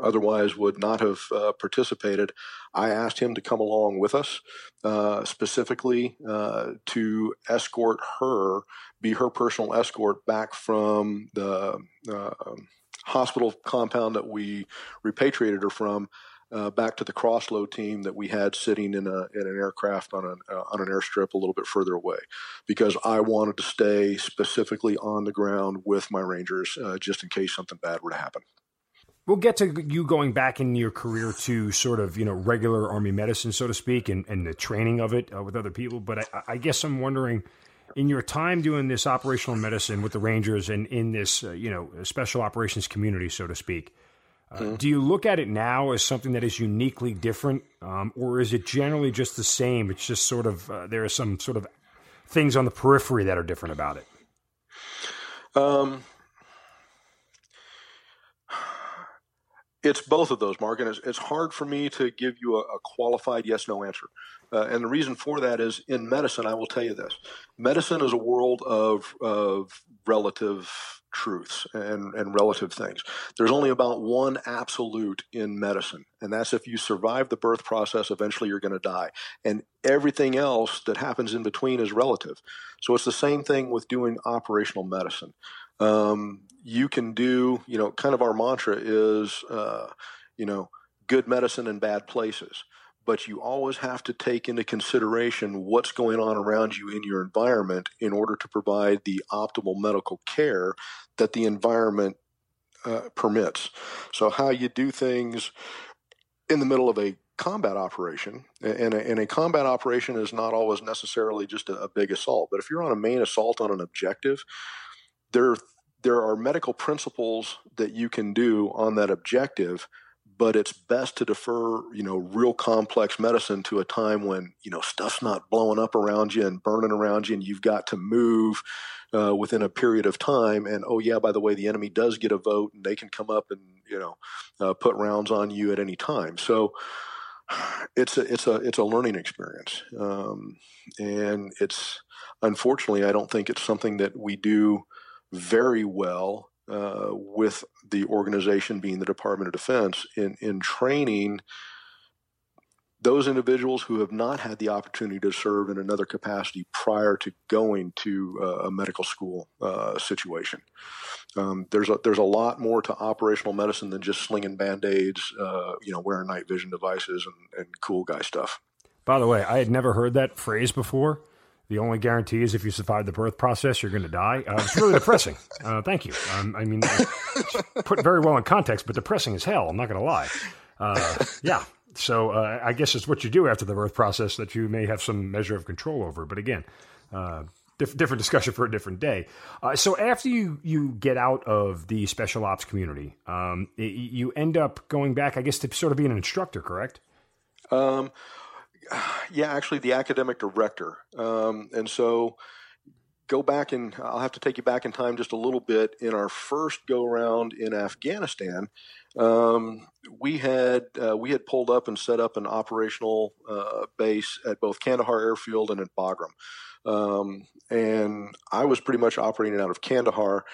otherwise would not have participated, I asked him to come along with us specifically to escort her, be her personal escort back from the hospital compound that we repatriated her from back to the crossload team that we had sitting in an aircraft on an airstrip a little bit further away, because I wanted to stay specifically on the ground with my Rangers just in case something bad were to happen. We'll get to you going back in your career to sort of regular Army medicine, so to speak, and the training of it with other people. But I guess I'm wondering, in your time doing this operational medicine with the Rangers and in this special operations community, so to speak. Do you look at it now as something that is uniquely different, or is it generally just the same? It's just sort of there are some sort of things on the periphery that are different about it. It's both of those, Mark, and it's hard for me to give you a qualified yes-no answer. And the reason for that is in medicine, I will tell you this. Medicine is a world of relative truths and relative things. There's only about one absolute in medicine, and that's if you survive the birth process, eventually you're going to die. And everything else that happens in between is relative. So it's the same thing with doing operational medicine. You can do, you know, kind of our mantra is, you know, good medicine in bad places. But you always have to take into consideration what's going on around you in your environment in order to provide the optimal medical care that the environment permits. So how you do things in the middle of a combat operation, and a combat operation is not always necessarily just a big assault. But if you're on a main assault on an objective, there are medical principles that you can do on that objective, but it's best to defer, you know, real complex medicine to a time when, you know, stuff's not blowing up around you and burning around you, and you've got to move within a period of time. And, oh, yeah, by the way, the enemy does get a vote, and they can come up and, you know, put rounds on you at any time. So it's a learning experience. And it's, unfortunately, I don't think it's something that we do very well with the organization being the Department of Defense in training those individuals who have not had the opportunity to serve in another capacity prior to going to a medical school situation. There's a lot more to operational medicine than just slinging Band-Aids, you know, wearing night vision devices and cool guy stuff. By the way, I had never heard that phrase before. The only guarantee is if you survive the birth process, you're going to die. It's really depressing. Thank you. I mean, put very well in context, but depressing as hell. I'm not going to lie. Yeah. So I guess it's what you do after the birth process that you may have some measure of control over. But again, different discussion for a different day. So after you get out of the special ops community, you end up going back, I guess, to sort of being an instructor, correct? Yeah, actually the academic director. And so go back, and I'll have to take you back in time just a little bit. In our first go around in Afghanistan, we had pulled up and set up an operational base at both Kandahar Airfield and at Bagram. And I was pretty much operating out of Kandahar.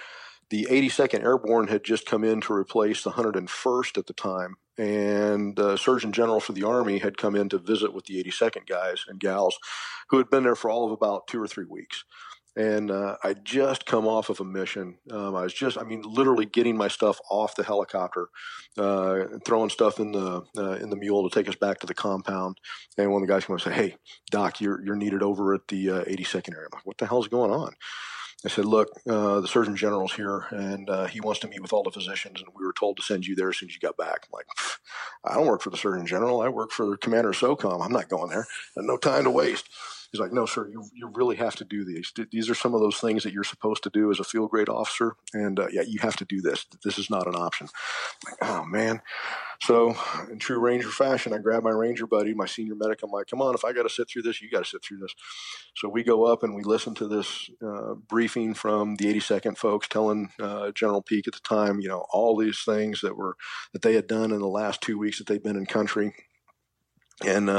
The 82nd Airborne had just come in to replace the 101st at the time, and the Surgeon General for the Army had come in to visit with the 82nd guys and gals who had been there for all of about 2 or 3 weeks. And I'd just come off of a mission. I was just, I mean, literally getting my stuff off the helicopter, throwing stuff in the mule to take us back to the compound. And one of the guys came and said, "Hey, Doc, you're needed over at the 82nd area." I'm like, "What the hell's going on?" I said, "Look, the Surgeon General's here, and he wants to meet with all the physicians, and we were told to send you there as soon as you got back." I'm like, "I don't work for the Surgeon General. I work for Commander SOCOM. I'm not going there. And no time to waste." He's like, "No, sir, you really have to do these. These are some of those things that you're supposed to do as a field grade officer, and yeah, you have to do this. This is not an option." I'm like, "Oh, man." So in true Ranger fashion, I grabbed my Ranger buddy, my senior medic. I'm like, "Come on, if I got to sit through this, you got to sit through this." So we go up and we listen to this briefing from the 82nd folks telling General Peake at the time, you know, all these things that they had done in the last 2 weeks that they'd been in country. And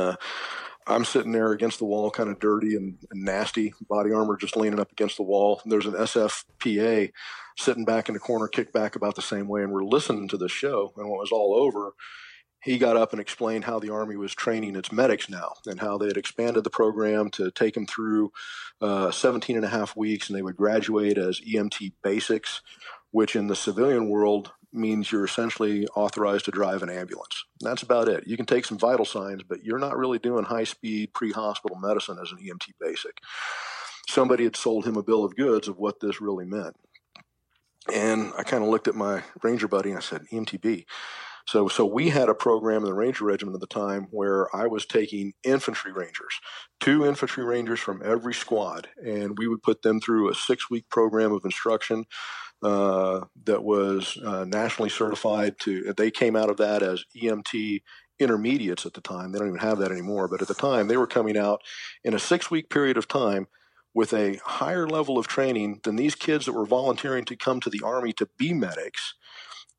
I'm sitting there against the wall, kind of dirty and nasty, body armor just leaning up against the wall. And there's an SFPA sitting back in the corner, kicked back about the same way, and we're listening to the show. And when it was all over, he got up and explained how the Army was training its medics now and how they had expanded the program to take them through 17 and a half weeks, and they would graduate as EMT basics, which in the civilian world means you're essentially authorized to drive an ambulance. That's about it. You can take some vital signs, but you're not really doing high-speed pre-hospital medicine as an EMT basic. Somebody had sold him a bill of goods of what this really meant. And I kind of looked at my Ranger buddy and I said, "EMTB." So we had a program in the Ranger Regiment at the time where I was taking infantry rangers, 2 infantry rangers from every squad, and we would put them through a 6-week program of instruction that was nationally certified to. They came out of that as EMT intermediates at the time. They don't even have that anymore, but at the time they were coming out in a 6-week period of time with a higher level of training than these kids that were volunteering to come to the Army to be medics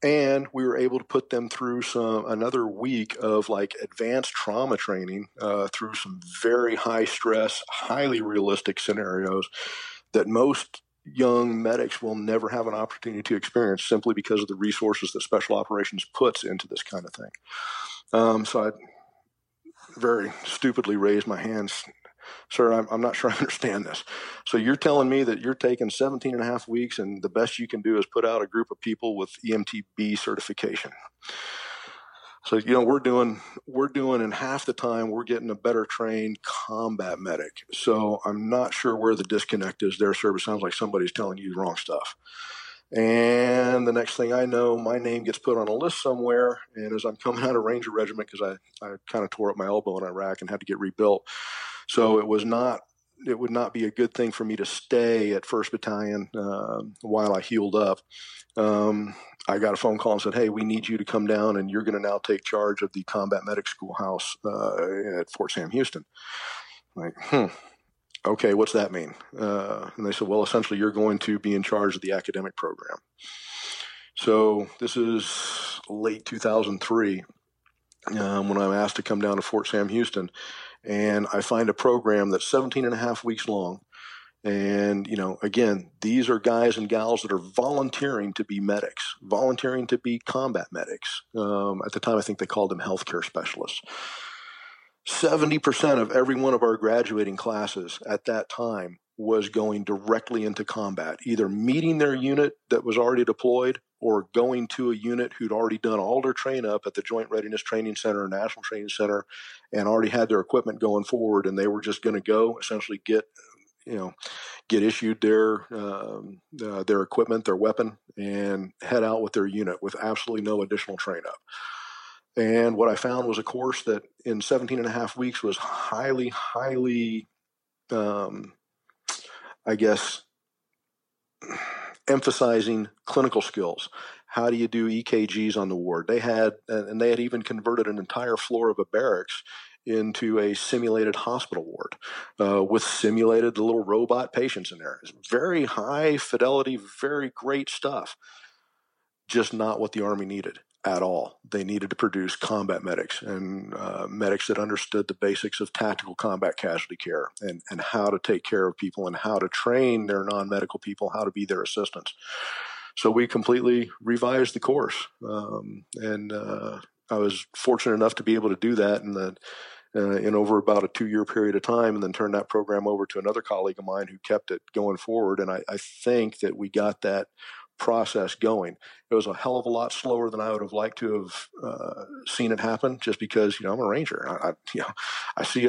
And we were able to put them through another week of like advanced trauma training through some very high stress, highly realistic scenarios that most young medics will never have an opportunity to experience simply because of the resources that Special Operations puts into this kind of thing. So I very stupidly raised my hands. Sir, I'm not sure I understand this. So you're telling me that you're taking 17 and a half weeks and the best you can do is put out a group of people with EMTB certification. So, you know, we're doing in half the time we're getting a better trained combat medic. So I'm not sure where the disconnect is there, sir. It sounds like somebody's telling you the wrong stuff. And the next thing I know, my name gets put on a list somewhere. And as I'm coming out of Ranger Regiment, because I kind of tore up my elbow in Iraq and had to get rebuilt. So it would not be a good thing for me to stay at 1st Battalion while I healed up. I got a phone call and said, hey, we need you to come down and you're going to now take charge of the combat medic schoolhouse at Fort Sam Houston. I'm like, okay, what's that mean? And they said, well, essentially you're going to be in charge of the academic program. So this is late 2003 when I'm asked to come down to Fort Sam Houston. And I find a program that's 17 and a half weeks long. And, you know, again, these are guys and gals that are volunteering to be medics, volunteering to be combat medics. At the time, I think they called them healthcare specialists. 70% of every one of our graduating classes at that time was going directly into combat, either meeting their unit that was already deployed or going to a unit who'd already done all their train up at the Joint Readiness Training Center, National Training Center, and already had their equipment going forward, and they were just going to go essentially get issued their equipment, their weapon, and head out with their unit with absolutely no additional train up. And what I found was a course that in 17 and a half weeks was highly, highly, emphasizing clinical skills. How do you do EKGs on the ward? They had even converted an entire floor of a barracks into a simulated hospital ward with simulated little robot patients in there. It's very high fidelity, very great stuff. Just not what the Army needed at all. They needed to produce combat medics and medics that understood the basics of tactical combat casualty care and how to take care of people and how to train their non-medical people, how to be their assistants. So we completely revised the course. I was fortunate enough to be able to do that in over about a 2-year period of time, and then turned that program over to another colleague of mine who kept it going forward. And I think that we got that process going. It was a hell of a lot slower than I would have liked to have seen it happen, just because, you know, I'm a Ranger. I see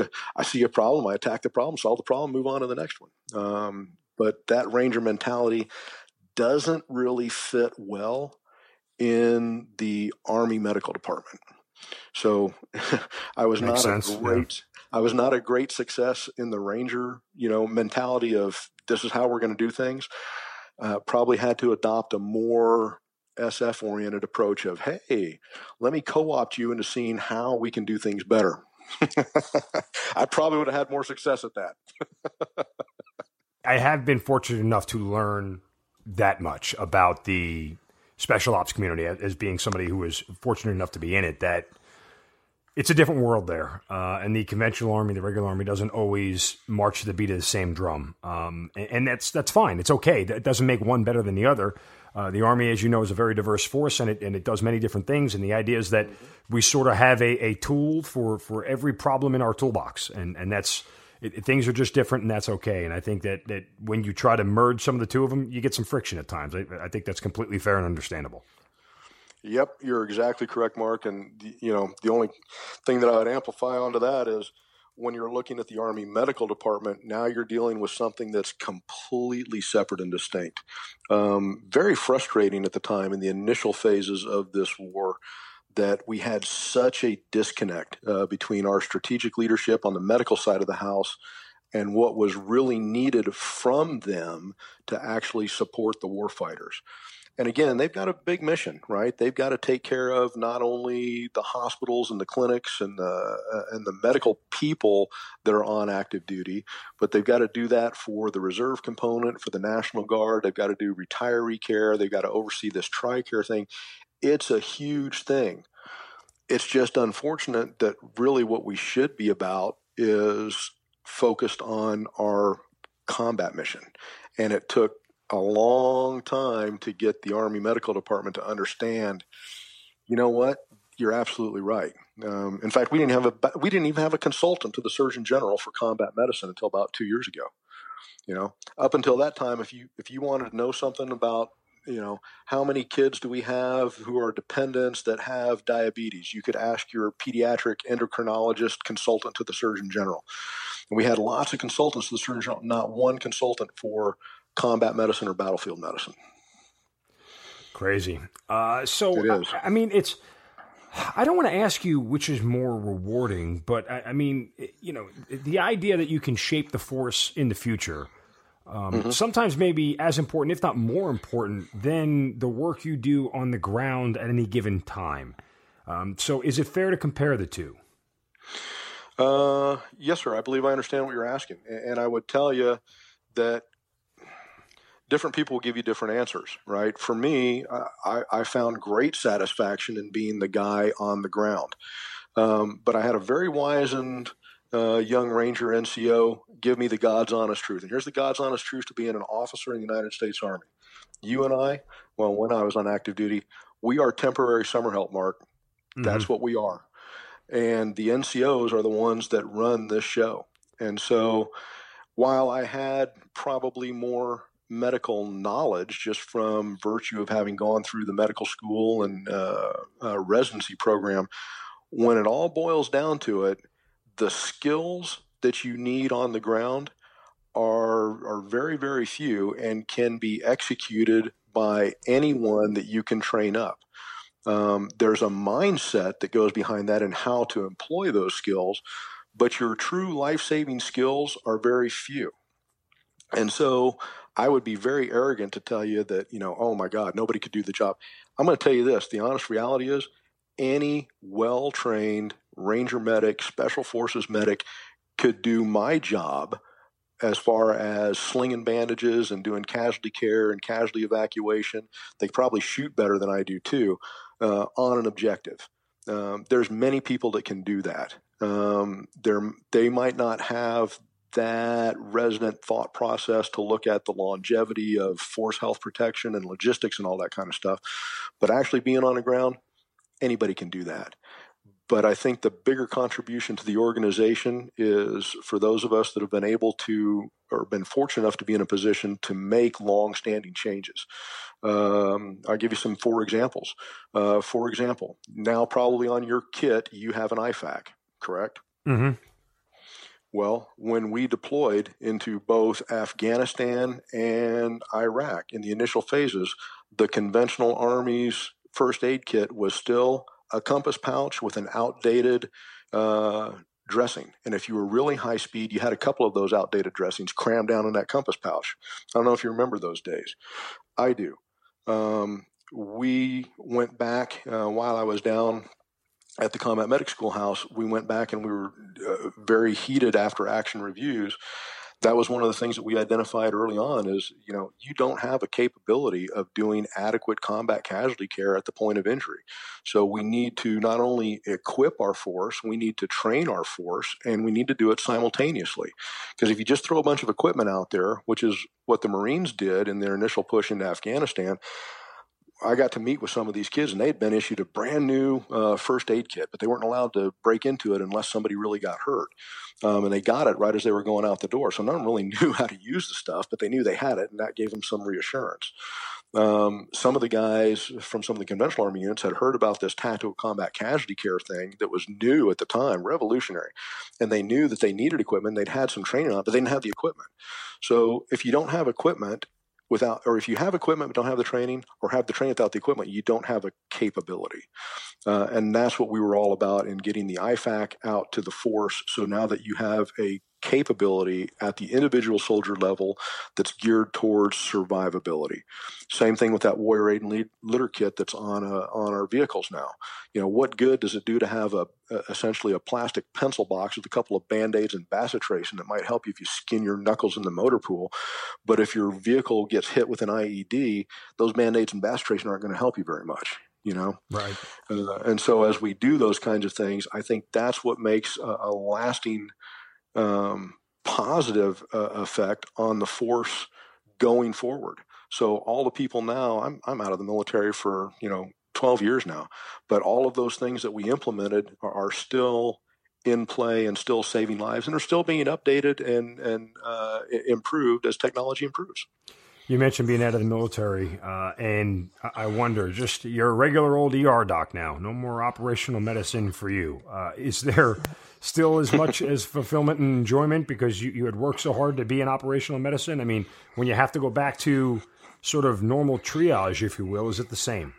a problem, I attack the problem, solve the problem, move on to the next one. But that Ranger mentality doesn't really fit well in the Army Medical Department. So I was not a great success in the Ranger, you know, mentality of this is how we're going to do things. Probably had to adopt a more SF-oriented approach of, hey, let me co-opt you into seeing how we can do things better. I probably would have had more success at that. I have been fortunate enough to learn that much about the special ops community as being somebody who was fortunate enough to be in it, that it's a different world there. And the conventional Army, the regular Army, doesn't always march to the beat of the same drum. And that's fine. It's okay. That doesn't make one better than the other. The Army, as you know, is a very diverse force, and it does many different things. And the idea is that we sort of have a tool for every problem in our toolbox. And that's it, things are just different, and that's okay. And I think that when you try to merge some of the two of them, you get some friction at times. I think that's completely fair and understandable. Yep, you're exactly correct, Mark. And, you know, the only thing that I would amplify onto that is when you're looking at the Army Medical Department, now you're dealing with something that's completely separate and distinct. Very frustrating at the time in the initial phases of this war that we had such a disconnect between our strategic leadership on the medical side of the house and what was really needed from them to actually support the warfighters. And again, they've got a big mission, right? They've got to take care of not only the hospitals and the clinics and the medical people that are on active duty, but they've got to do that for the reserve component, for the National Guard. They've got to do retiree care. They've got to oversee this TRICARE thing. It's a huge thing. It's just unfortunate that really what we should be about is focused on our combat mission. And it took a long time to get the Army Medical Department to understand, you know what, you're absolutely right. In fact, we didn't even have a consultant to the Surgeon General for combat medicine until about 2 years ago. You know, up until that time, if you wanted to know something about, you know, how many kids do we have who are dependents that have diabetes, you could ask your pediatric endocrinologist consultant to the Surgeon General. And we had lots of consultants to the Surgeon General, not one consultant for combat medicine or battlefield medicine. Crazy. So, I mean, it's, I don't want to ask you which is more rewarding, but I mean, you know, the idea that you can shape the force in the future, sometimes maybe as important, if not more important, than the work you do on the ground at any given time. So is it fair to compare the two? Yes, sir. I believe I understand what you're asking. And I would tell you that different people will give you different answers, right? For me, I found great satisfaction in being the guy on the ground. But I had a very wizened young Ranger NCO give me the God's honest truth. And here's the God's honest truth to being an officer in the United States Army. You and I, well, when I was on active duty, we are temporary summer help, Mark. Mm-hmm. That's what we are. And the NCOs are the ones that run this show. And so while I had probably more medical knowledge just from virtue of having gone through the medical school and residency program, when it all boils down to it, the skills that you need on the ground are very, very few and can be executed by anyone that you can train up. There's a mindset that goes behind that and how to employ those skills, but your true life-saving skills are very few. And so I would be very arrogant to tell you that, you know, oh my God, nobody could do the job. I'm going to tell you this. The honest reality is any well-trained Ranger medic, Special Forces medic could do my job as far as slinging bandages and doing casualty care and casualty evacuation. They probably shoot better than I do too, on an objective. There's many people that can do that. They might not have that resonant thought process to look at the longevity of force health protection and logistics and all that kind of stuff. But actually being on the ground, anybody can do that. But I think the bigger contribution to the organization is for those of us that have been able to or been fortunate enough to be in a position to make long-standing changes. I'll give you some four examples. For example, now probably on your kit, you have an IFAC, correct? Mm-hmm. Well, when we deployed into both Afghanistan and Iraq in the initial phases, the conventional Army's first aid kit was still a compass pouch with an outdated dressing. And if you were really high speed, you had a couple of those outdated dressings crammed down in that compass pouch. I don't know if you remember those days. I do. We went back while I was down at the Combat Medic Schoolhouse, we went back and we were very heated after action reviews. That was one of the things that we identified early on is, you know, you don't have a capability of doing adequate combat casualty care at the point of injury. So we need to not only equip our force, we need to train our force, and we need to do it simultaneously. Because if you just throw a bunch of equipment out there, which is what the Marines did in their initial push into Afghanistan, I got to meet with some of these kids, and they'd been issued a brand new first aid kit, but they weren't allowed to break into it unless somebody really got hurt. And they got it right as they were going out the door. So none really knew how to use the stuff, but they knew they had it, and that gave them some reassurance. Some of the guys from some of the conventional Army units had heard about this tactical combat casualty care thing that was new at the time, revolutionary. And they knew that they needed equipment. They'd had some training on it, but they didn't have the equipment. So if you don't have equipment, or if you have equipment but don't have the training, or have the training without the equipment, you don't have a capability. And that's what we were all about in getting the IFAC out to the force. So now that you have a capability at the individual soldier level that's geared towards survivability. Same thing with that warrior aid and litter kit that's on our vehicles now. You know, what good does it do to have essentially a plastic pencil box with a couple of Band-Aids and bacitracin that might help you if you skin your knuckles in the motor pool? But if your vehicle gets hit with an IED, those Band-Aids and bacitracin aren't going to help you very much. you know? Right. And so as we do those kinds of things, I think that's what makes a lasting positive effect on the force going forward. So all the people now, I'm out of the military for, 12 years now, but all of those things that we implemented are still in play and still saving lives and are still being updated and improved as technology improves. You mentioned being out of the military, and I wonder, just you're a regular old ER doc now, no more operational medicine for you. Is there still as much as fulfillment and enjoyment because you had worked so hard to be in operational medicine? I mean, when you have to go back to sort of normal triage, if you will, is it the same?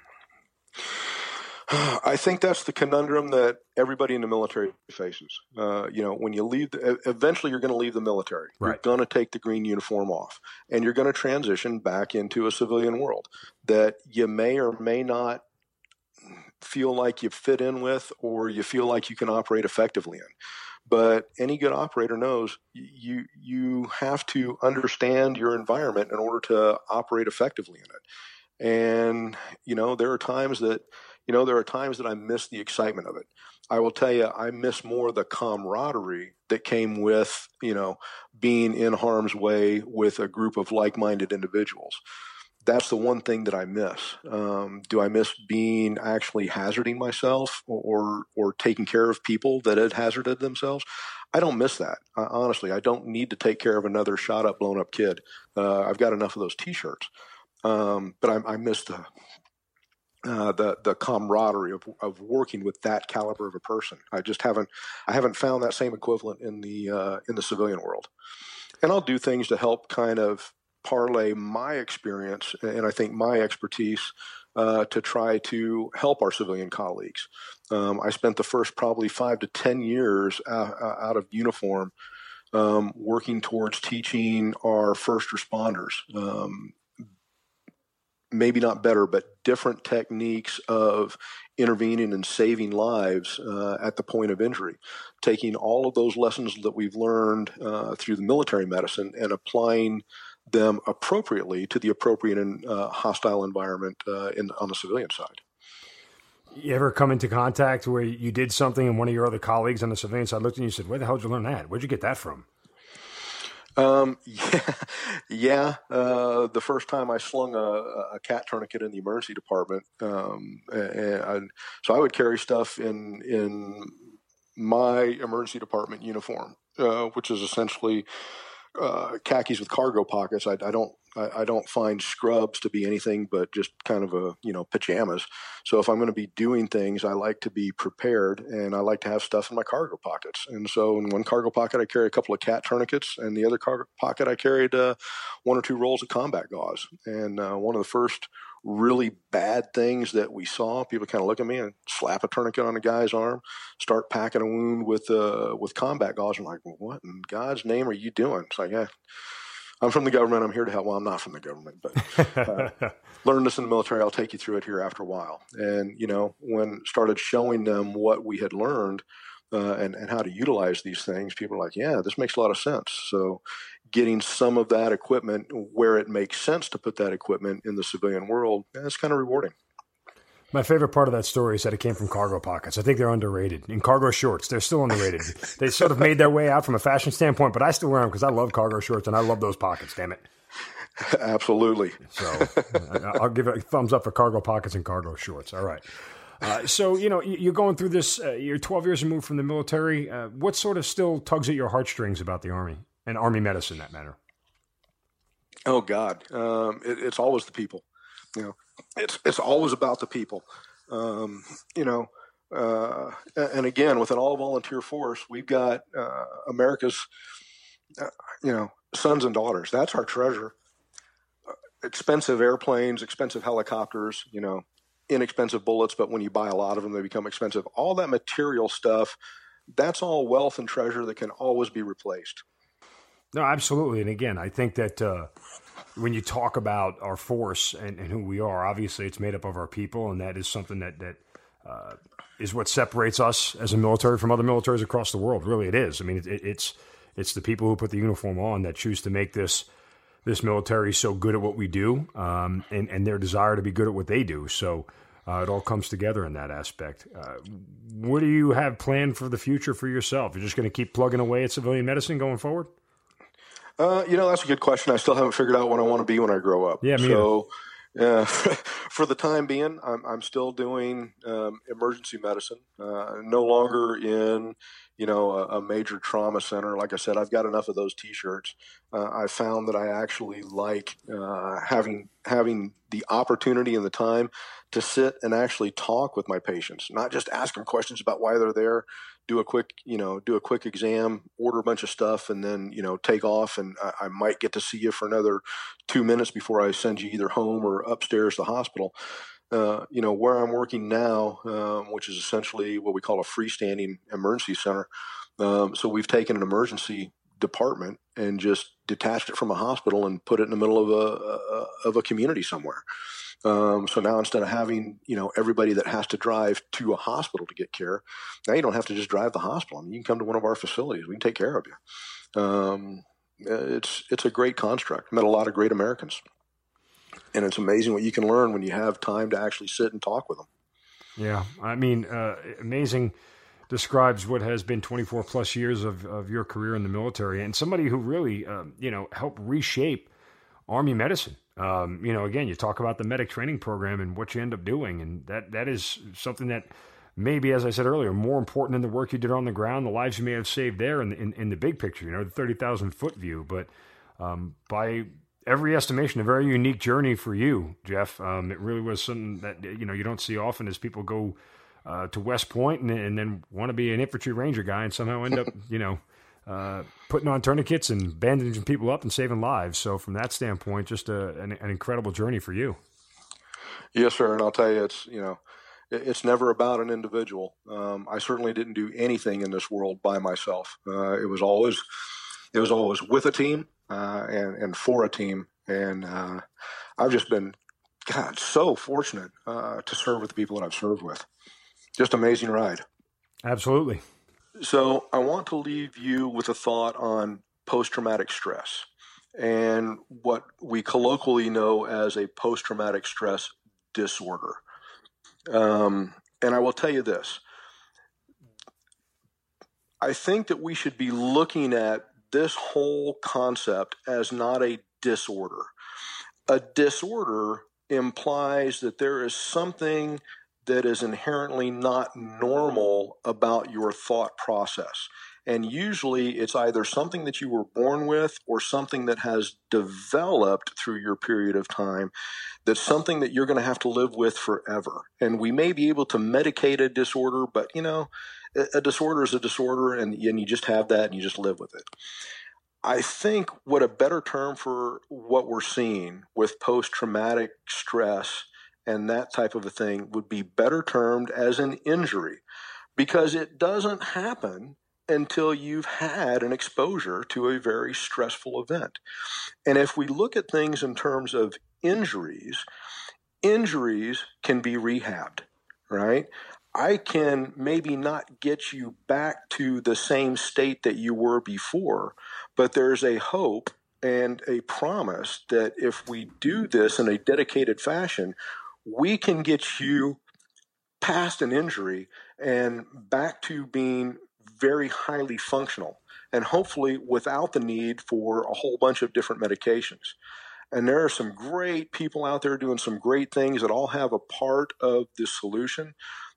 I think that's the conundrum that everybody in the military faces. When you leave, eventually you're going to leave the military. Right. You're going to take the green uniform off, and you're going to transition back into a civilian world that you may or may not feel like you fit in with or you feel like you can operate effectively in. But any good operator knows you have to understand your environment in order to operate effectively in it. And, there are times that I miss the excitement of it. I will tell you, I miss more the camaraderie that came with, being in harm's way with a group of like-minded individuals. That's the one thing that I miss. Do I miss being actually hazarding myself or taking care of people that had hazarded themselves? I don't miss that. Honestly, I don't need to take care of another shot up, blown up kid. I've got enough of those t-shirts. But I miss the camaraderie of working with that caliber of a person. I just haven't found that same equivalent in the civilian world. And I'll do things to help kind of parlay my experience and I think my expertise to try to help our civilian colleagues. I spent the first probably 5 to 10 years out of uniform working towards teaching our first responders maybe not better, but different techniques of intervening and saving lives at the point of injury, taking all of those lessons that we've learned through the military medicine and applying them appropriately to the appropriate and hostile environment on the civilian side. You ever come into contact where you did something and one of your other colleagues on the civilian side looked at you and said, where the hell did you learn that? Where'd you get that from? The first time I slung a cat tourniquet in the emergency department, so I would carry stuff in my emergency department uniform, which is essentially khakis with cargo pockets. I don't find scrubs to be anything but just kind of pajamas. So if I'm going to be doing things, I like to be prepared and I like to have stuff in my cargo pockets. And so in one cargo pocket, I carry a couple of cat tourniquets, and the other cargo pocket, I carried one or two rolls of combat gauze. And one of the first really bad things that we saw, people kind of look at me and slap a tourniquet on a guy's arm, start packing a wound with combat gauze. I'm like, well, what in God's name are you doing? It's like, yeah. I'm from the government. I'm here to help. Well, I'm not from the government, but learned this in the military. I'll take you through it here after a while. And, when started showing them what we had learned and how to utilize these things, people are like, yeah, this makes a lot of sense. So getting some of that equipment where it makes sense to put that equipment in the civilian world, that's kind of rewarding. My favorite part of that story is that it came from cargo pockets. I think they're underrated. In cargo shorts, they're still underrated. They sort of made their way out from a fashion standpoint, but I still wear them because I love cargo shorts and I love those pockets, damn it. Absolutely. So I'll give it a thumbs up for cargo pockets and cargo shorts. All right. So, you're going through this, you're 12 years removed from the military. What sort of still tugs at your heartstrings about the Army and Army medicine, that matter? Oh, God. It's always the people, It's always about the people, and again, with an all-volunteer force, we've got America's, sons and daughters. That's our treasure. Expensive airplanes, expensive helicopters, inexpensive bullets, but when you buy a lot of them, they become expensive. All that material stuff, that's all wealth and treasure that can always be replaced. No, absolutely. And again, I think that when you talk about our force and who we are, obviously it's made up of our people. And that is something that is what separates us as a military from other militaries across the world. Really, it is. I mean, it's the people who put the uniform on that choose to make this military so good at what we do, and their desire to be good at what they do. So It all comes together in that aspect. What do you have planned for the future for yourself? You're just going to keep plugging away at civilian medicine going forward? That's a good question. I still haven't figured out what I want to be when I grow up. Yeah, me so for the time being, I'm still doing emergency medicine, no longer in, a major trauma center. Like I said, I've got enough of those T-shirts. I found that I actually like having the opportunity and the time to sit and actually talk with my patients, not just ask them questions about why they're there, do a quick exam, order a bunch of stuff, and then, take off. And I might get to see you for another 2 minutes before I send you either home or upstairs to the hospital. Where I'm working now, which is essentially what we call a freestanding emergency center. So we've taken an emergency department and just detached it from a hospital and put it in the middle of a community somewhere. So now instead of having, everybody that has to drive to a hospital to get care, now you don't have to just drive the hospital. I mean, you can come to one of our facilities. We can take care of you. It's a great construct. Met a lot of great Americans. And it's amazing what you can learn when you have time to actually sit and talk with them. Yeah. I mean, amazing describes what has been 24 plus years of your career in the military, and somebody who really, helped reshape Army medicine. Again, you talk about the medic training program and what you end up doing. And that is something that maybe, as I said earlier, more important than the work you did on the ground, the lives you may have saved there in the big picture, the 30,000 foot view. But by every estimation, a very unique journey for you, Jeff. It really was something that, you don't see often as people go to West Point and then want to be an infantry ranger guy and somehow end up, putting on tourniquets and bandaging people up and saving lives. So from that standpoint, just an incredible journey for you. Yes, sir. And I'll tell you, it's, it's never about an individual. I certainly didn't do anything in this world by myself. It was always with a team. And for a team. And I've just been, so fortunate to serve with the people that I've served with. Just amazing ride. Absolutely. So I want to leave you with a thought on post-traumatic stress and what we colloquially know as a post-traumatic stress disorder. And I will tell you this. I think that we should be looking at this whole concept as not a disorder. A disorder implies that there is something that is inherently not normal about your thought process. And usually it's either something that you were born with or something that has developed through your period of time, that's something that you're going to have to live with forever. And we may be able to medicate a disorder, but a disorder is a disorder, and you just have that and you just live with it. I think what a better term for what we're seeing with post-traumatic stress and that type of a thing would be better termed as an injury, because it doesn't happen until you've had an exposure to a very stressful event. And if we look at things in terms of injuries can be rehabbed, right? I can maybe not get you back to the same state that you were before, but there's a hope and a promise that if we do this in a dedicated fashion, we can get you past an injury and back to being very highly functional, and hopefully without the need for a whole bunch of different medications. And there are some great people out there doing some great things that all have a part of the solution.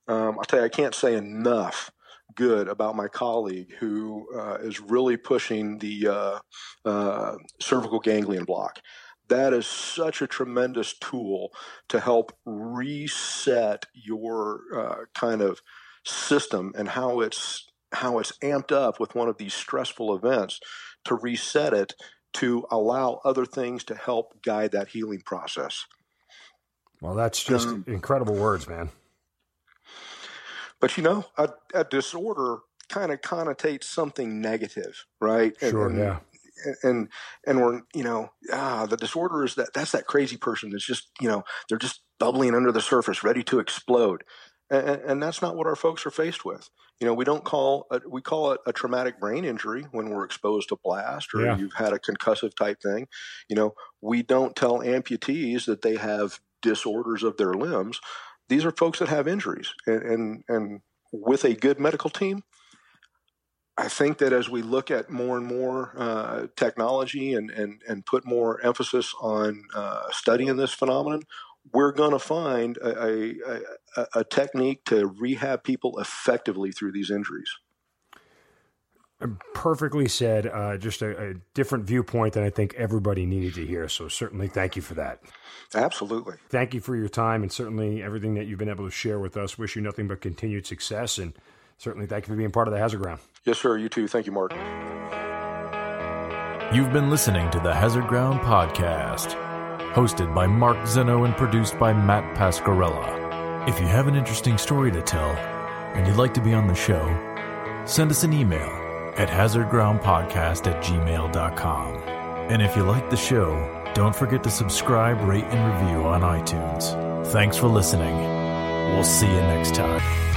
I'll tell you, I can't say enough good about my colleague who is really pushing the cervical ganglion block. That is such a tremendous tool to help reset your kind of system and how it's amped up with one of these stressful events, to reset it to allow other things to help guide that healing process. Well, that's just incredible words, man. But, a disorder kind of connotates something negative, right? Sure, yeah. And we're, the disorder is that's that crazy person that's just, they're just bubbling under the surface, ready to explode. And that's not what our folks are faced with. We call it a traumatic brain injury when we're exposed to blast, or you've had a concussive type thing. We don't tell amputees that they have disorders of their limbs, These are folks that have injuries, and with a good medical team, I think that as we look at more and more technology and put more emphasis on studying this phenomenon, we're going to find a technique to rehab people effectively through these injuries. Perfectly said. Just a different viewpoint that I think everybody needed to hear. So certainly thank you for that. Absolutely. Thank you for your time and certainly everything that you've been able to share with us. Wish you nothing but continued success, and certainly thank you for being part of the Hazard Ground. Yes, sir. You too. Thank you, Mark. You've been listening to the Hazard Ground Podcast, hosted by Mark Zeno and produced by Matt Pasquarella. If you have an interesting story to tell and you'd like to be on the show, send us an email at hazardgroundpodcast@gmail.com. And if you like the show, don't forget to subscribe, rate, and review on iTunes. Thanks for listening. We'll see you next time.